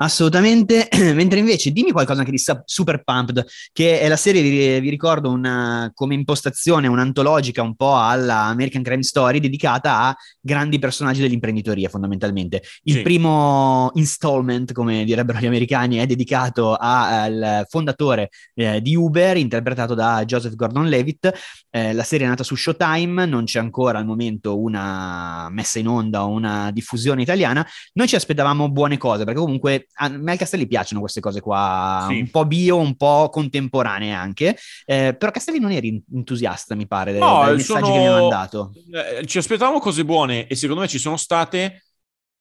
Assolutamente, mentre invece dimmi qualcosa anche di Super Pumped, che è la serie, vi, vi ricordo, una, come impostazione un'antologica un po' alla American Crime Story, dedicata a grandi personaggi dell'imprenditoria fondamentalmente. Il sì. primo installment, come direbbero gli americani, è dedicato a, al fondatore eh, di Uber, interpretato da Joseph Gordon-Levitt. Eh, la serie è nata su Showtime, non c'è ancora al momento una messa in onda o una diffusione italiana. Noi ci aspettavamo buone cose, perché comunque a me al Castelli piacciono queste cose qua, sì. un po' bio, un po' contemporanee anche, eh, però Castelli non eri entusiasta, mi pare, no, dei messaggi sono... che mi ha mandato. Eh, ci aspettavamo cose buone e secondo me ci sono state,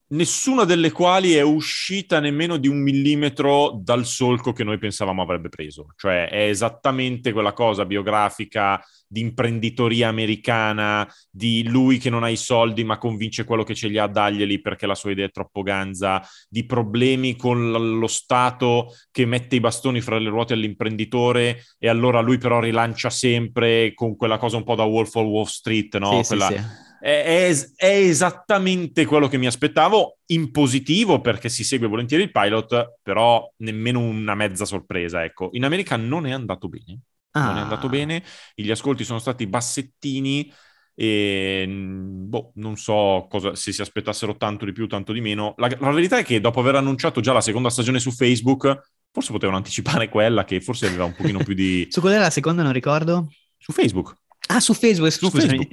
nessuna delle quali è uscita nemmeno di un millimetro dal solco che noi pensavamo avrebbe preso. Cioè è esattamente quella cosa biografica di imprenditoria americana, di lui che non ha i soldi ma convince quello che ce li ha a darglieli perché la sua idea è troppo ganza, di problemi con lo Stato che mette i bastoni fra le ruote all'imprenditore e allora lui però rilancia sempre con quella cosa un po' da Wolf of Wall Street, no? Sì, quella... sì, sì. È, es- è esattamente quello che mi aspettavo, in positivo perché si segue volentieri il pilot, però nemmeno una mezza sorpresa, ecco. In America non è andato bene. Non è andato bene, gli ascolti sono stati bassettini e boh, non so cosa, se si aspettassero tanto di più, tanto di meno. La, la verità è che dopo aver annunciato già la seconda stagione su Facebook, forse potevano anticipare quella che forse aveva un pochino più di... Su qual era la seconda, non ricordo? Su Facebook. Ah, su Facebook, scusami.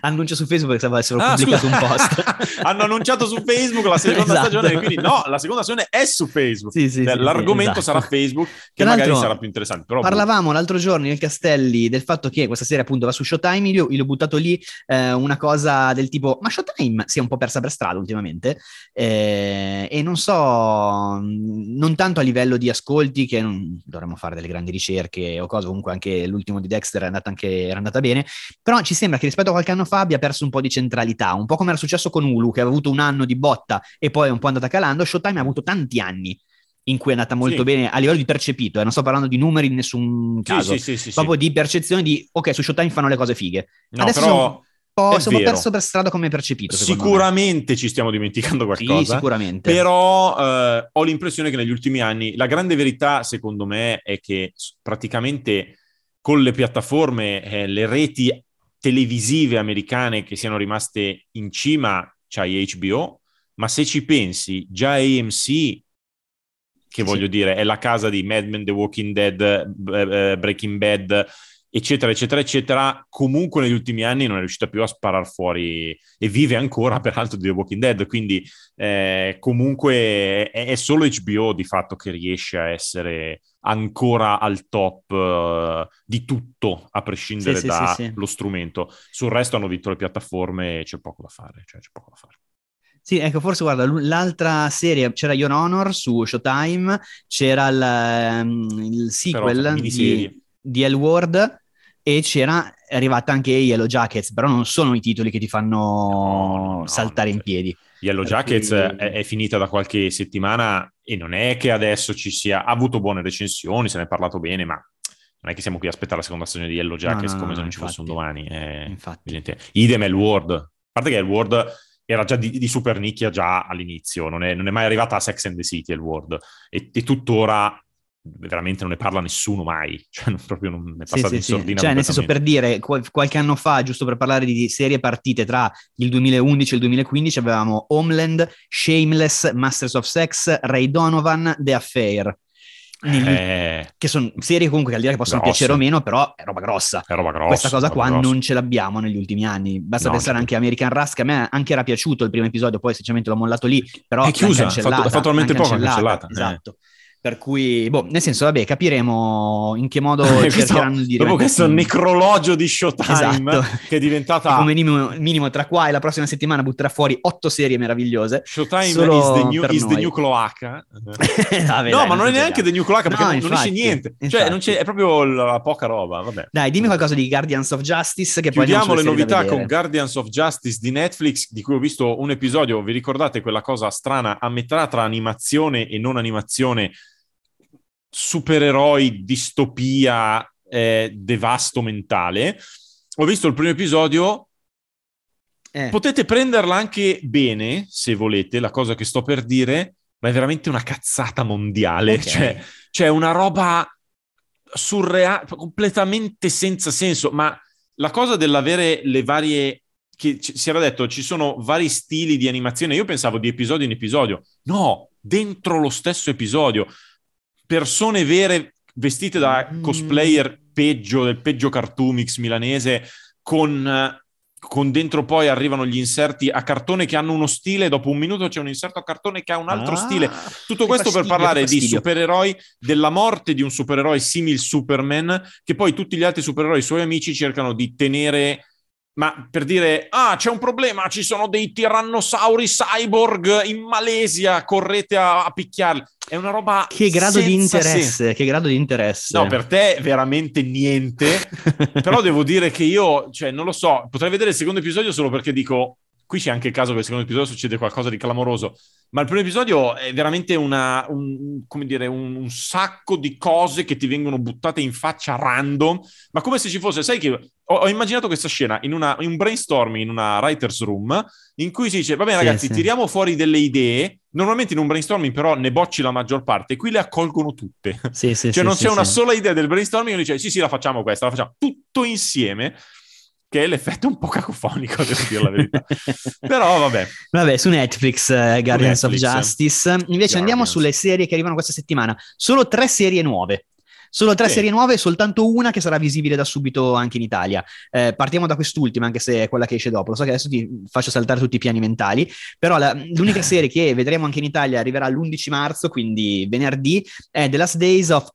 Annuncio su Facebook perché avessero ah, pubblicato scusa. un post. Hanno annunciato su Facebook la seconda esatto. stagione, quindi no, la seconda stagione è su Facebook. Sì, sì, l'argomento sì, esatto. sarà Facebook, che tra magari sarà più interessante. Però parlavamo pure. l'altro giorno nel Castelli del fatto che questa serie appunto va su Showtime, io l'ho buttato lì eh, una cosa del tipo, ma Showtime si è un po' persa per strada ultimamente, eh, e non so, non tanto a livello di ascolti, che non dovremmo fare delle grandi ricerche o cose, comunque anche l'ultimo di Dexter è andato anche, era andata bene. Però ci sembra che rispetto a qualche anno fa abbia perso un po' di centralità, un po' come era successo con Hulu, che aveva avuto un anno di botta e poi è un po' andata calando. Showtime ha avuto tanti anni in cui è andata molto sì. bene a livello di percepito, eh, non sto parlando di numeri in nessun caso, sì, sì, sì, sì, proprio sì. di percezione di ok, su Showtime fanno le cose fighe. No, adesso però... Oh, sono vero. perso per strada come percepito. Sicuramente me. Ci stiamo dimenticando qualcosa. Sì, sicuramente. Però eh, ho l'impressione che negli ultimi anni la grande verità, secondo me, è che praticamente... con le piattaforme, eh, le reti televisive americane che siano rimaste in cima, c'hai H B O, ma se ci pensi, già A M C, che sì. voglio dire, è la casa di Mad Men, The Walking Dead, uh, Breaking Bad, eccetera, eccetera, eccetera, comunque negli ultimi anni non è riuscita più a sparar fuori e vive ancora, peraltro, di The Walking Dead, quindi eh, comunque è, è solo H B O di fatto che riesce a essere... ancora al top uh, di tutto, a prescindere sì, dallo sì, sì. strumento. Sul resto hanno vinto le piattaforme e c'è poco da fare, cioè c'è poco da fare. Sì, ecco, forse guarda, l'altra serie, c'era Your Honor su Showtime, c'era il, il sequel di, di L Word e c'era è arrivata anche Yellow Jackets, però non sono i titoli che ti fanno no, no, saltare no, in cioè... piedi. Yellow Jackets è, è finita da qualche settimana e non è che adesso ci sia, ha avuto buone recensioni, se ne è parlato bene, ma non è che siamo qui a aspettare la seconda stagione di Yellow Jackets no, no, come no, se non infatti, ci fosse un domani. Eh, infatti. Idem è il Word. A parte che il Word era già di, di super nicchia già all'inizio, non è, non è mai arrivata a Sex and the City il Word, e, e tuttora... veramente non ne parla nessuno mai, cioè non, proprio non è passato sì, in sì, sordina sì. Cioè nel senso, per dire, qual- qualche anno fa, giusto per parlare di serie partite tra il duemilaundici e il duemilaquindici, avevamo Homeland, Shameless, Masters of Sex, Ray Donovan, The Affair, Negli... Eh... che sono serie comunque che al di là che possono grossa. piacere o meno, però è roba grossa, è roba grossa questa cosa qua grossa. Non ce l'abbiamo negli ultimi anni, basta no, pensare anche a American Rask, a me anche era piaciuto il primo episodio, poi sinceramente l'ho mollato lì, però è chiusa, ha fatto talmente poco, cancellata, esatto eh. Per cui, boh, nel senso, vabbè, capiremo in che modo cercheranno di... Dopo questo necrologio di Showtime, esatto, che è diventata... Come minimo, minimo tra qua e la prossima settimana butterà fuori otto serie meravigliose. Showtime is, the new, is the new cloaca. Vabbè, no, dai, ma non, non è neanche The New Cloaca, perché no, non, infatti, non esce niente. Infatti. Cioè, non c'è, è proprio la poca roba, vabbè. Dai, dimmi qualcosa di Guardians of Justice, che poi... Chiudiamo le novità con Guardians of Justice di Netflix, di cui ho visto un episodio. Vi ricordate quella cosa strana a metà tra animazione e non animazione? Supereroi, distopia, eh, devasto mentale. Ho visto il primo episodio, eh. potete prenderla anche bene se volete, la cosa che sto per dire, ma è veramente una cazzata mondiale, okay. cioè, cioè una roba surreale, completamente senza senso. Ma la cosa dell'avere le varie... che c- si era detto ci sono vari stili di animazione, io pensavo di episodio in episodio, no, dentro lo stesso episodio. Persone vere vestite da cosplayer peggio del peggio cartoomix milanese, con, con dentro poi arrivano gli inserti a cartone che hanno uno stile, dopo un minuto c'è un inserto a cartone che ha un altro ah, stile. Tutto questo fastidio, per parlare di supereroi, della morte di un supereroe simil Superman, che poi tutti gli altri supereroi, i suoi amici, cercano di tenere... Ma per dire, ah, c'è un problema, ci sono dei tirannosauri cyborg in Malesia, correte a, a picchiarli. È una roba... Che grado di interesse, sen- che grado di interesse. No, per te veramente niente, però devo dire che io, cioè, non lo so, potrei vedere il secondo episodio solo perché dico, qui c'è anche il caso che il secondo episodio succede qualcosa di clamoroso, ma il primo episodio è veramente una, un, come dire, un, un sacco di cose che ti vengono buttate in faccia random, ma come se ci fosse, sai che ho, ho immaginato questa scena in, una, in un brainstorming, in una writer's room, in cui si dice, va bene ragazzi, sì, tiriamo sì. fuori delle idee, normalmente in un brainstorming però ne bocci la maggior parte, qui le accolgono tutte, sì, sì, cioè sì, non sì, c'è sì. una sola idea del brainstorming, e dice sì sì la facciamo questa, la facciamo tutto insieme, che è l'effetto un po' cacofonico, devo dire la verità. Però vabbè. Vabbè, su Netflix, eh, Guardians su Netflix, of Justice. Invece Guardians. Andiamo sulle serie che arrivano questa settimana. Solo tre serie nuove. Solo tre sì. serie nuove, soltanto una che sarà visibile da subito anche in Italia. Eh, partiamo da quest'ultima, anche se è quella che esce dopo. Lo so che adesso ti faccio saltare tutti i piani mentali, però la, l'unica serie che vedremo anche in Italia arriverà l'undici marzo, quindi venerdì, è The Last Days of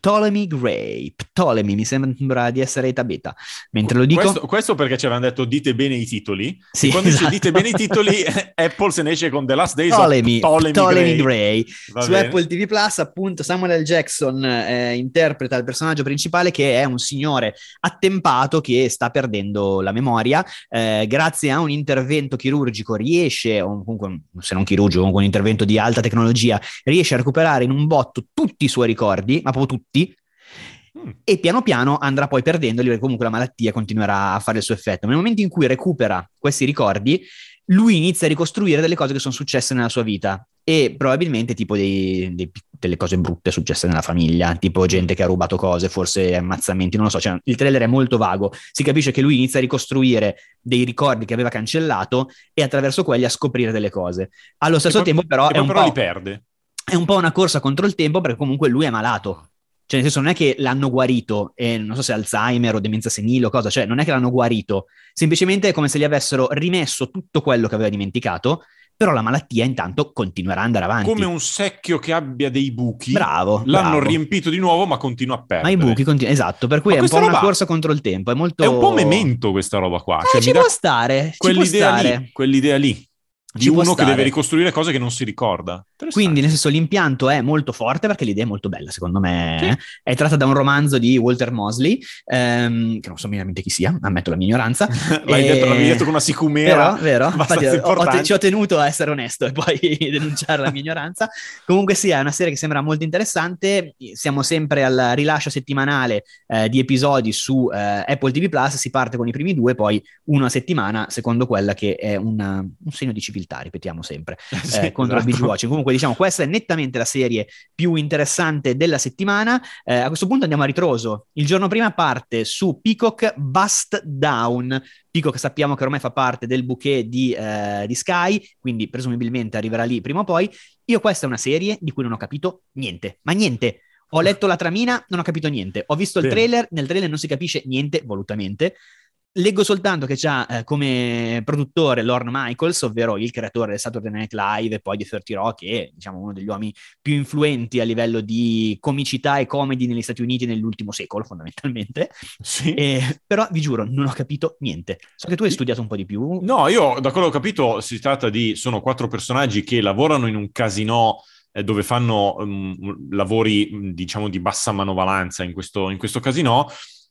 Ptolemy Gray, Ptolemy, mi sembra di essere età beta, mentre lo dico... Questo, questo perché ci avevano detto dite bene i titoli, sì, e quando esatto. dice dite bene i titoli, Apple se ne esce con The Last Days Ptolemy, of Ptolemy, Ptolemy Gray. Gray. Su bene. Apple ti vu Plus, appunto, Samuel L. Jackson eh, interpreta il personaggio principale, che è un signore attempato che sta perdendo la memoria, eh, grazie a un intervento chirurgico riesce, o comunque se non chirurgico, comunque un intervento di alta tecnologia, riesce a recuperare in un botto tutti i suoi ricordi, ma proprio tutti. Mm. E piano piano andrà poi perdendoli, perché comunque la malattia continuerà a fare il suo effetto. Nel momento in cui recupera questi ricordi, lui inizia a ricostruire delle cose che sono successe nella sua vita, e probabilmente tipo dei, dei, delle cose brutte successe nella famiglia, tipo gente che ha rubato cose, forse ammazzamenti, non lo so, cioè, il trailer è molto vago, si capisce che lui inizia a ricostruire dei ricordi che aveva cancellato e attraverso quelli a scoprire delle cose. Allo stesso poi, tempo però, è un, però po', li perde. È un po' una corsa contro il tempo, perché comunque lui è malato. Cioè, nel senso, non è che l'hanno guarito, eh, non so se Alzheimer o demenza senile o cosa, cioè non è che l'hanno guarito, semplicemente è come se gli avessero rimesso tutto quello che aveva dimenticato, però la malattia intanto continuerà ad andare avanti. Come un secchio che abbia dei buchi, bravo, l'hanno bravo. riempito di nuovo, ma continua a perdere. Ma i buchi continuano, esatto, per cui ma è un po' roba... una corsa contro il tempo, è molto... È un po' memento questa roba qua. Eh, cioè, ci, può stare, quell'idea ci può stare, lì, quell'idea lì. Di uno stare. Che deve ricostruire cose che non si ricorda. Quindi, nel senso, l'impianto è molto forte, perché l'idea è molto bella, secondo me. Sì. È tratta da un romanzo di Walter Mosley, ehm, che non so minimamente chi sia, ammetto la mia ignoranza. L'hai e... detto, l'avevi detto con una sicumera. Vero, vero. Infatti, ho, ho, ci ho tenuto a essere onesto e poi denunciare la mia ignoranza. Comunque sì, è una serie che sembra molto interessante. Siamo sempre al rilascio settimanale eh, di episodi su eh, Apple ti vu Plus. Si parte con i primi due, poi una settimana, secondo quella che è una, un segno di civiltà. Ripetiamo sempre sì, eh, contro esatto. il binge watching. Comunque diciamo questa è nettamente la serie più interessante della settimana. Eh, a questo punto andiamo a ritroso. Il giorno prima parte su Peacock Bust Down. Peacock sappiamo che ormai fa parte del bouquet di, eh, di Sky, quindi presumibilmente arriverà lì prima o poi. Io questa è una serie di cui non ho capito niente, ma niente. Ho letto la tramina, non ho capito niente. Ho visto sì. il trailer, nel trailer non si capisce niente volutamente. Leggo soltanto che c'ha eh, come produttore Lorne Michaels, ovvero il creatore del Saturday Night Live e poi di thirty Rock, che è, diciamo, uno degli uomini più influenti a livello di comicità e comedy negli Stati Uniti nell'ultimo secolo, fondamentalmente. Sì. E, però vi giuro, non ho capito niente. So che tu hai studiato un po' di più. No, io da quello che ho capito si tratta di, sono quattro personaggi che lavorano in un casino dove fanno um, lavori, diciamo, di bassa manovalanza in questo, in questo casino,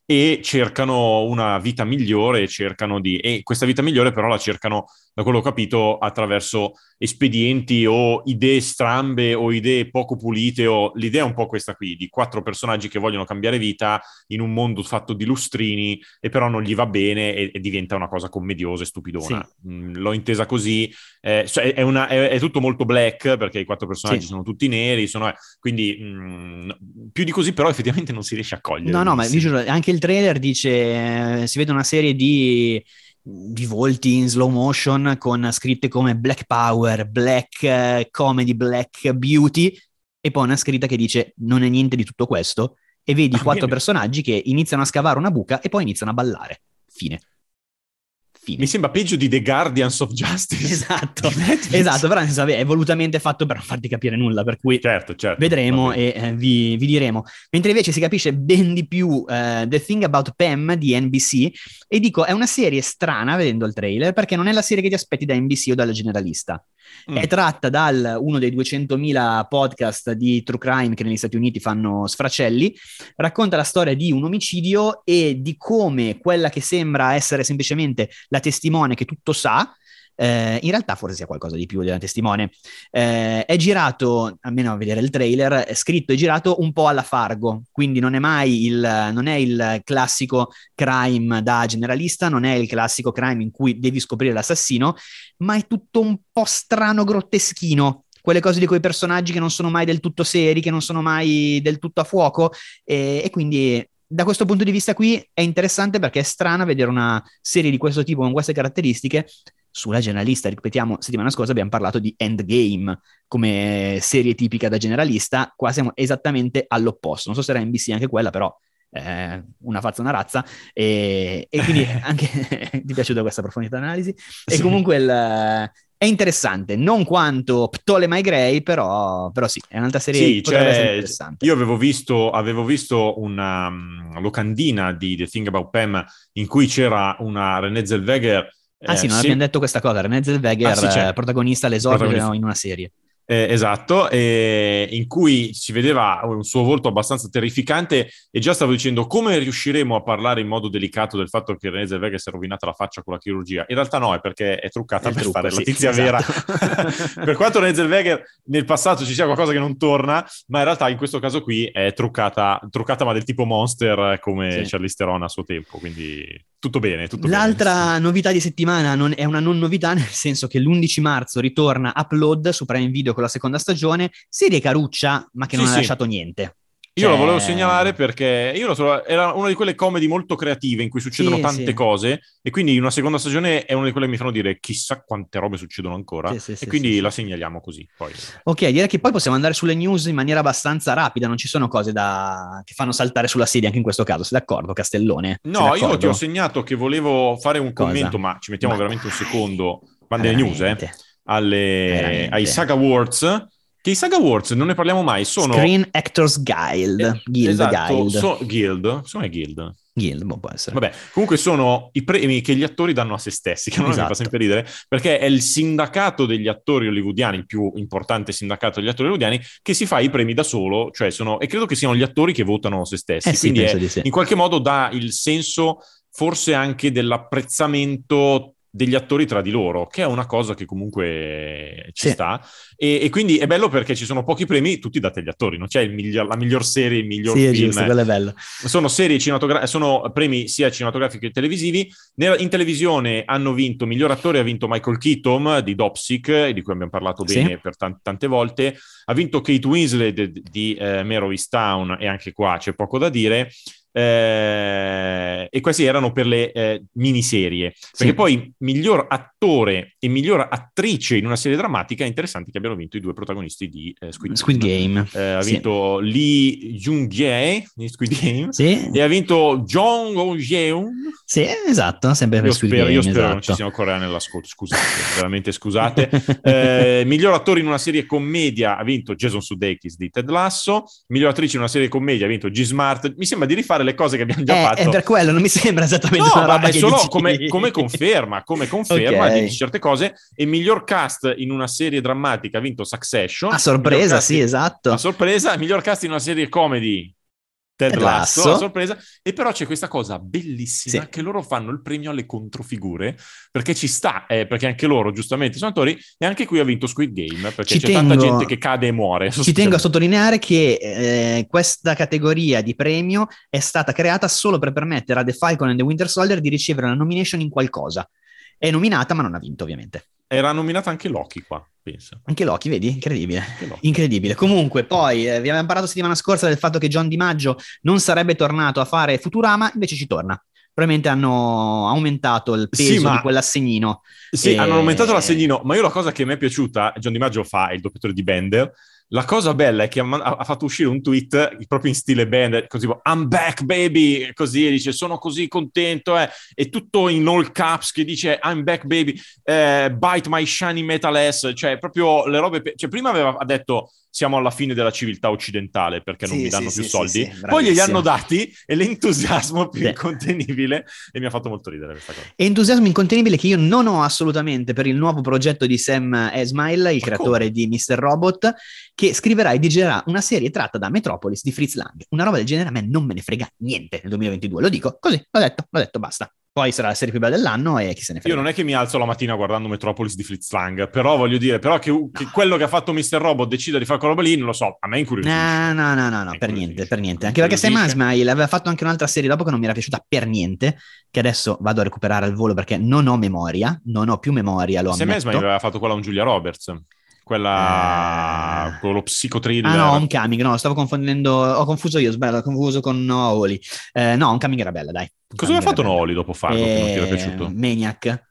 e cercano una vita migliore, cercano di... e questa vita migliore però la cercano, da quello che ho capito, attraverso espedienti o idee strambe o idee poco pulite. O... l'idea è un po' questa qui, di quattro personaggi che vogliono cambiare vita in un mondo fatto di lustrini e però non gli va bene e, e diventa una cosa commediosa e stupidona. Sì. Mm, l'ho intesa così. Eh, cioè è, una, è, è tutto molto black, perché i quattro personaggi, sì, sono tutti neri, sono, quindi mm, più di così però effettivamente non si riesce a cogliere. No, no, ma vi giuro, anche il trailer dice, eh, si vede una serie di, di volti in slow motion con scritte come Black Power, Black eh, Comedy, Black Beauty, e poi una scritta che dice non è niente di tutto questo, e vedi ah, quattro bene. personaggi che iniziano a scavare una buca e poi iniziano a ballare. Fine. Fine. Mi sembra peggio di The Guardians of Justice. Esatto, esatto, però nel senso, è volutamente fatto per non farti capire nulla, per cui certo, certo, vedremo e eh, vi, vi diremo. Mentre invece si capisce ben di più uh, The Thing About Pam di N B C, e dico, è una serie strana vedendo il trailer, perché non è la serie che ti aspetti da N B C o dalla Generalista. Mm. È tratta da uno dei duecentomila podcast di True Crime che negli Stati Uniti fanno sfracelli. Racconta la storia di un omicidio e di come quella che sembra essere semplicemente la testimone che tutto sa, eh, in realtà forse sia qualcosa di più della testimone. Eh, è girato, almeno a vedere il trailer, è scritto e girato un po' alla Fargo, quindi non è mai il, non è il classico crime da generalista, non è il classico crime in cui devi scoprire l'assassino, ma è tutto un po' strano, grotteschino. Quelle cose di quei personaggi che non sono mai del tutto seri, che non sono mai del tutto a fuoco, e, e quindi... da questo punto di vista qui è interessante, perché è strana vedere una serie di questo tipo con queste caratteristiche sulla generalista. Ripetiamo, settimana scorsa abbiamo parlato di Endgame come serie tipica da generalista, qua siamo esattamente all'opposto. Non so se era N B C anche quella, però eh, una fazza una razza, e, e quindi anche ti è piaciuta questa profondità d'analisi? E sì, comunque il... è interessante, non quanto Ptolemy Grey, però, però sì, è un'altra serie, sì, che potrebbe, cioè, essere interessante. Io avevo visto, avevo visto una um, locandina di The Thing About Pam in cui c'era una Renée Zellweger. Ah eh, sì, non se... abbiamo detto questa cosa, Renée Zellweger, ah, sì, cioè, protagonista all'esordio in una serie. Eh, esatto, eh, in cui si vedeva un suo volto abbastanza terrificante, e già stavo dicendo come riusciremo a parlare in modo delicato del fatto che Renée Zellweger si è rovinata la faccia con la chirurgia. In realtà no, è perché è truccata, è per trucco, fare, sì, la tizia, esatto, vera. Per quanto Renée Zellweger nel passato ci sia qualcosa che non torna, ma in realtà in questo caso qui è truccata, truccata ma del tipo Monster, come sì, Charlize Theron a suo tempo, quindi... tutto bene, tutto L'altra bene. L'altra novità di settimana non, è una non novità, nel senso che l'undici marzo ritorna Upload su Prime Video con la seconda stagione, serie caruccia, ma che sì, non sì. ha lasciato niente. Io cioè... la volevo segnalare perché io lo so, era una di quelle comedy molto creative in cui succedono sì, tante sì. cose, e quindi una seconda stagione è una di quelle che mi fanno dire chissà quante robe succedono ancora, sì, sì, e sì, quindi sì, la segnaliamo così. Poi. Ok, direi che poi possiamo andare sulle news in maniera abbastanza rapida, non ci sono cose da... che fanno saltare sulla sedia anche in questo caso, sei d'accordo Castellone? No, io ti ho segnato che volevo fare un Cosa? commento, ma ci mettiamo ma... veramente un secondo, ma delle news, eh, alle... ai Saga Awards... che i Saga Awards non ne parliamo mai, sono Screen Actors Guild, Guild, esatto, Guild. So, Guild, sono è Guild. Guild, boh, può essere. Vabbè, comunque sono i premi che gli attori danno a se stessi, che non esatto. mi fa sempre ridere, perché è il sindacato degli attori hollywoodiani, il più importante sindacato degli attori hollywoodiani, che si fa i premi da solo, cioè sono, e credo che siano gli attori che votano a se stessi, eh sì, quindi è, sì. in qualche modo dà il senso forse anche dell'apprezzamento degli attori tra di loro, che è una cosa che comunque ci sì. sta, e, e quindi è bello perché ci sono pochi premi tutti dati agli attori, non c'è il miglior, la miglior serie, il miglior sì, film, giusto, quello è bello. Sono serie cinematografiche, sono premi sia cinematografici che televisivi. In televisione hanno vinto miglior attore, ha vinto Michael Keaton di Dopesick, di cui abbiamo parlato bene sì. per tante, tante volte, ha vinto Kate Winslet di eh, Mare of Easttown, e anche qua c'è poco da dire. Eh, e queste erano per le eh, miniserie, perché sì. Poi miglior attore e miglior attrice in una serie drammatica è interessante che abbiano vinto i due protagonisti di eh, Squid, Squid Game, Game. Eh, ha vinto sì. Lee Jung-jae di Squid Game sì. e ha vinto Jong Oh-jeon sì esatto sempre per io Squid spero, Game io spero esatto. Non ci siamo coreani nell'ascolto, scusate veramente scusate. Eh, miglior attore in una serie commedia ha vinto Jason Sudeikis di Ted Lasso, miglior attrice in una serie commedia ha vinto G-Smart. Mi sembra di rifare le cose che abbiamo già eh, fatto. È per quello, non mi sembra esattamente no, una roba è che solo come, come conferma, come conferma okay. di certe cose. E miglior cast in una serie drammatica ha vinto Succession. A sorpresa, cast, sì, esatto. A sorpresa, miglior cast in una serie comedy Ted Lasso, Lasso. A sorpresa. E però c'è questa cosa bellissima sì. che loro fanno il premio alle controfigure, perché ci sta, eh, perché anche loro giustamente sono attori, e anche qui ha vinto Squid Game, perché ci c'è tengo, tanta gente che cade e muore. Ci tengo a sottolineare che eh, questa categoria di premio è stata creata solo per permettere a The Falcon and the Winter Soldier di ricevere una nomination in qualcosa. È nominata ma non ha vinto ovviamente. Era nominata anche Loki qua, penso. Anche Loki, vedi? Incredibile. Loki. Incredibile. Comunque, poi, eh, vi avevamo parlato settimana scorsa del fatto che John Di Maggio non sarebbe tornato a fare Futurama, invece ci torna. Probabilmente hanno aumentato il peso sì, ma... di quell'assegnino. Sì, e... hanno aumentato l'assegnino, ma io la cosa che mi è piaciuta, John Di Maggio fa il doppiatore di Bender, la cosa bella è che ha fatto uscire un tweet proprio in stile band, così I'm back baby, così dice sono così contento, eh. E tutto in all caps che dice I'm back baby, eh, bite my shiny metal ass, cioè proprio le robe, pe- cioè prima aveva detto siamo alla fine della civiltà occidentale perché non sì, mi danno sì, più sì, soldi, sì, sì, poi glieli hanno dati e l'entusiasmo è più Beh. incontenibile e mi ha fatto molto ridere questa cosa. Entusiasmo incontenibile che io non ho assolutamente per il nuovo progetto di Sam Esmail, il Ma creatore come? di mister Robot, che scriverà e digerà una serie tratta da Metropolis di Fritz Lang. Una roba del genere a me non me ne frega niente nel duemilaventidue, lo dico così, l'ho detto, l'ho detto, basta. Poi sarà la serie più bella dell'anno e chi se ne frega. Io non è che mi alzo la mattina guardando Metropolis di Fritz Lang, però voglio dire, però che, no. che quello che ha fatto mister Robot decida di fare quella roba lì, non lo so, a me è incuriosisce. No, no, no, no, no per niente, per niente. Anche perché Sam Esmail aveva fatto anche un'altra serie dopo che non mi era piaciuta per niente, che adesso vado a recuperare al volo perché non ho memoria, non ho più memoria, lo ammetto. Sam Esmail aveva fatto quella con Julia Roberts. Quella uh, con lo psicotriller. Ah no, Homecoming, no, stavo confondendo, ho confuso io, sbaglio, ho confuso con Nooli. Eh, no, Homecoming era bella, dai. Cosa aveva fatto Nooli dopo farlo eh, che non ti era piaciuto? Maniac.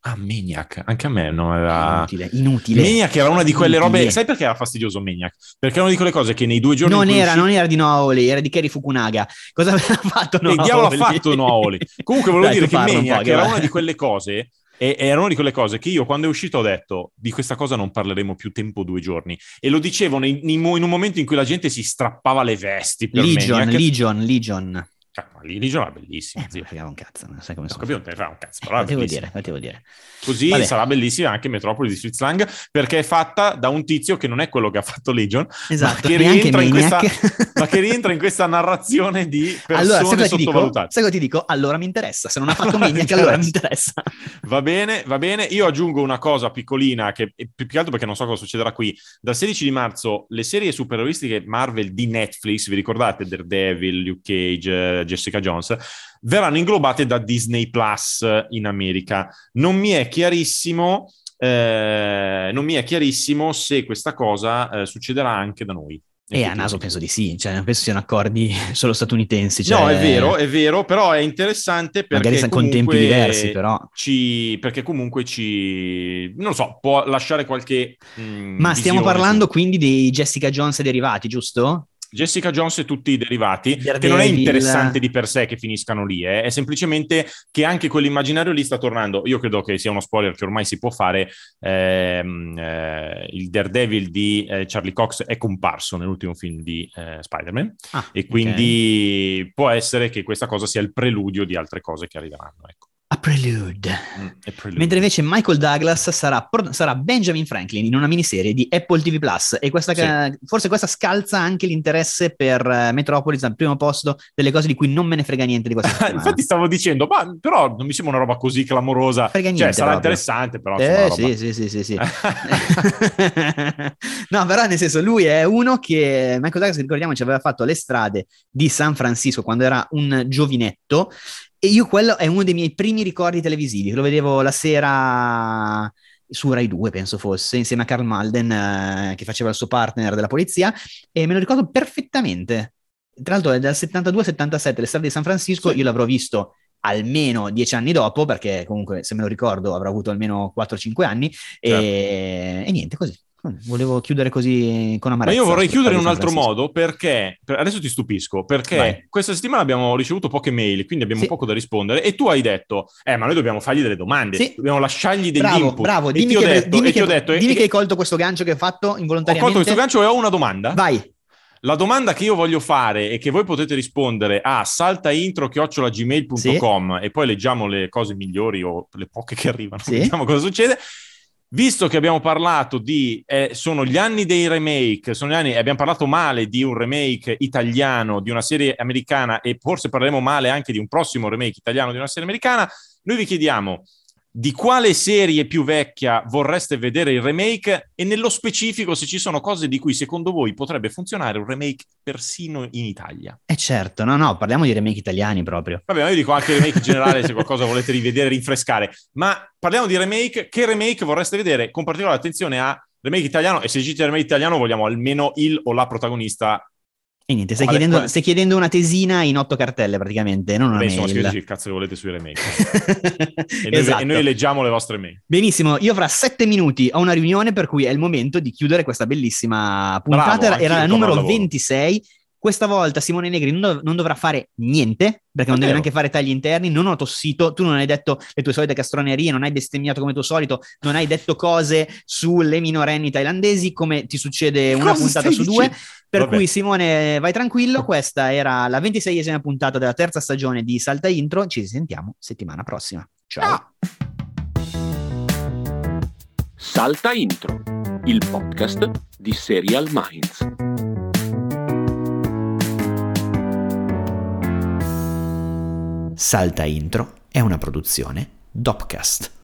Ah, Maniac, anche a me non era... Inutile, inutile. Maniac era una di quelle inutile. robe... Sai perché era fastidioso Maniac? Perché era una di quelle cose che nei due giorni... Non era, usci... non era di Noaoli, era di Kerry Fukunaga. Cosa aveva fatto Noaoli? Che diavolo ha fatto Noaoli? Comunque volevo Dai, dire che Maniac un era una di quelle cose... E era una di quelle cose che io quando è uscito ho detto di questa cosa non parleremo più tempo due giorni, e lo dicevo nei, in un momento in cui la gente si strappava le vesti per Legion, me, neanche... Legion, Legion cioè, Legion era bellissima, eh, zio. Ma un cazzo, non sai come no, capito, non un cazzo, però eh, devo dire, devo dire. Così Vabbè. sarà bellissima anche Metropolis di Fritz Lang, perché è fatta da un tizio che non è quello che ha fatto Legion, esatto, ma, che rientra in questa, ma che rientra in questa narrazione di persone allora, sottovalutate. Sai cosa ti dico? Allora mi interessa, se non ha fatto allora Maniac, allora mi interessa. Va bene, va bene. Io aggiungo una cosa piccolina, che più che altro perché non so cosa succederà qui. Dal sedici di marzo le serie supereroistiche Marvel di Netflix, vi ricordate? Daredevil, Luke Cage, Jessica Jones, verranno inglobate da Disney Plus in America. Non mi è chiarissimo, eh, non mi è chiarissimo se questa cosa eh, succederà anche da noi. E a naso penso di sì, cioè non penso siano accordi solo statunitensi. Cioè... No, è vero, è vero, però è interessante perché magari comunque con tempi diversi, però ci, perché comunque ci non lo so, può lasciare qualche mh, ma stiamo parlando su... quindi dei Jessica Jones e derivati, giusto? Jessica Jones e tutti i derivati, Daredevil. Che non è interessante di per sé che finiscano lì, eh? È semplicemente che anche quell'immaginario lì sta tornando. Io credo che sia uno spoiler che ormai si può fare, ehm, eh, il Daredevil di eh, Charlie Cox è comparso nell'ultimo film di eh, Spider-Man, ah, e quindi okay. può essere che questa cosa sia il preludio di altre cose che arriveranno, ecco. A prelude. Mm, a prelude. Mentre invece Michael Douglas sarà, sarà Benjamin Franklin in una miniserie di Apple ti vu Plus, e questa, sì. forse questa scalza anche l'interesse per Metropolis al primo posto delle cose di cui non me ne frega niente di questa settimana. Infatti stavo dicendo, ma però non mi sembra una roba così clamorosa. Frega niente, cioè sarà proprio. Interessante, però eh, roba... sì sì sì sì, sì. No, però nel senso lui è uno che Michael Douglas, ricordiamoci, aveva fatto Le strade di San Francisco quando era un giovinetto. E io quello è uno dei miei primi ricordi televisivi, lo vedevo la sera su Rai due, penso fosse, insieme a Karl Malden, eh, che faceva il suo partner della polizia, e me lo ricordo perfettamente. tra l'altro è dal settantadue settantasette, l'estate di San Francisco, sì. Io l'avrò visto almeno dieci anni dopo, perché comunque, se me lo ricordo, avrà avuto almeno quattro cinque anni, certo. e... e niente, così. Volevo chiudere così con amarezza. Ma io vorrei chiudere in un altro modo, perché adesso ti stupisco, perché Vai. Questa settimana abbiamo ricevuto poche mail, quindi abbiamo sì. poco da rispondere, e tu hai detto eh ma noi dobbiamo fargli delle domande, sì. dobbiamo lasciargli degli bravo, input. Bravo, dimmi, e che, ho detto, dimmi, e che, ho detto, dimmi e, che hai colto questo gancio che hai fatto involontariamente. Ho colto questo gancio e ho una domanda. Vai. La domanda che io voglio fare e che voi potete rispondere a saltaintro chiocciola gmail punto com, sì. e poi leggiamo le cose migliori o le poche che arrivano, sì. vediamo cosa succede. Visto che abbiamo parlato di eh, sono gli anni dei remake, sono gli anni, abbiamo parlato male di un remake italiano di una serie americana, e forse parleremo male anche di un prossimo remake italiano di una serie americana, noi vi chiediamo di quale serie più vecchia vorreste vedere il remake, e nello specifico se ci sono cose di cui secondo voi potrebbe funzionare un remake persino in Italia. Eh certo, no no, parliamo di remake italiani proprio. Vabbè, io dico anche remake in generale se qualcosa volete rivedere, rinfrescare, ma parliamo di remake. Che remake vorreste vedere con particolare attenzione a remake italiano, e se dici remake italiano vogliamo almeno il o la protagonista. E niente, stai, vale, chiedendo, stai chiedendo una tesina in otto cartelle praticamente, non una Beh, mail. Insomma, il cazzo che volete sui remake. e, noi, esatto. e noi leggiamo le vostre mail. Benissimo, io fra sette minuti ho una riunione, per cui è il momento di chiudere questa bellissima puntata. Bravo, era la numero ventisei. Questa volta Simone Negri non, dov- non dovrà fare niente, perché non deve neanche fare tagli interni. Non ho tossito, tu non hai detto le tue solite castronerie, non hai bestemmiato come tuo solito, non hai detto cose sulle minorenni thailandesi, come ti succede una Cosa puntata su dicendo? due. Per Vabbè. cui Simone, vai tranquillo, questa era la ventiseiesima puntata della terza stagione di Salta Intro. Ci sentiamo settimana prossima. Ciao! Ah. Salta Intro, il podcast di Serial Minds. Salta Intro è una produzione Dopcast.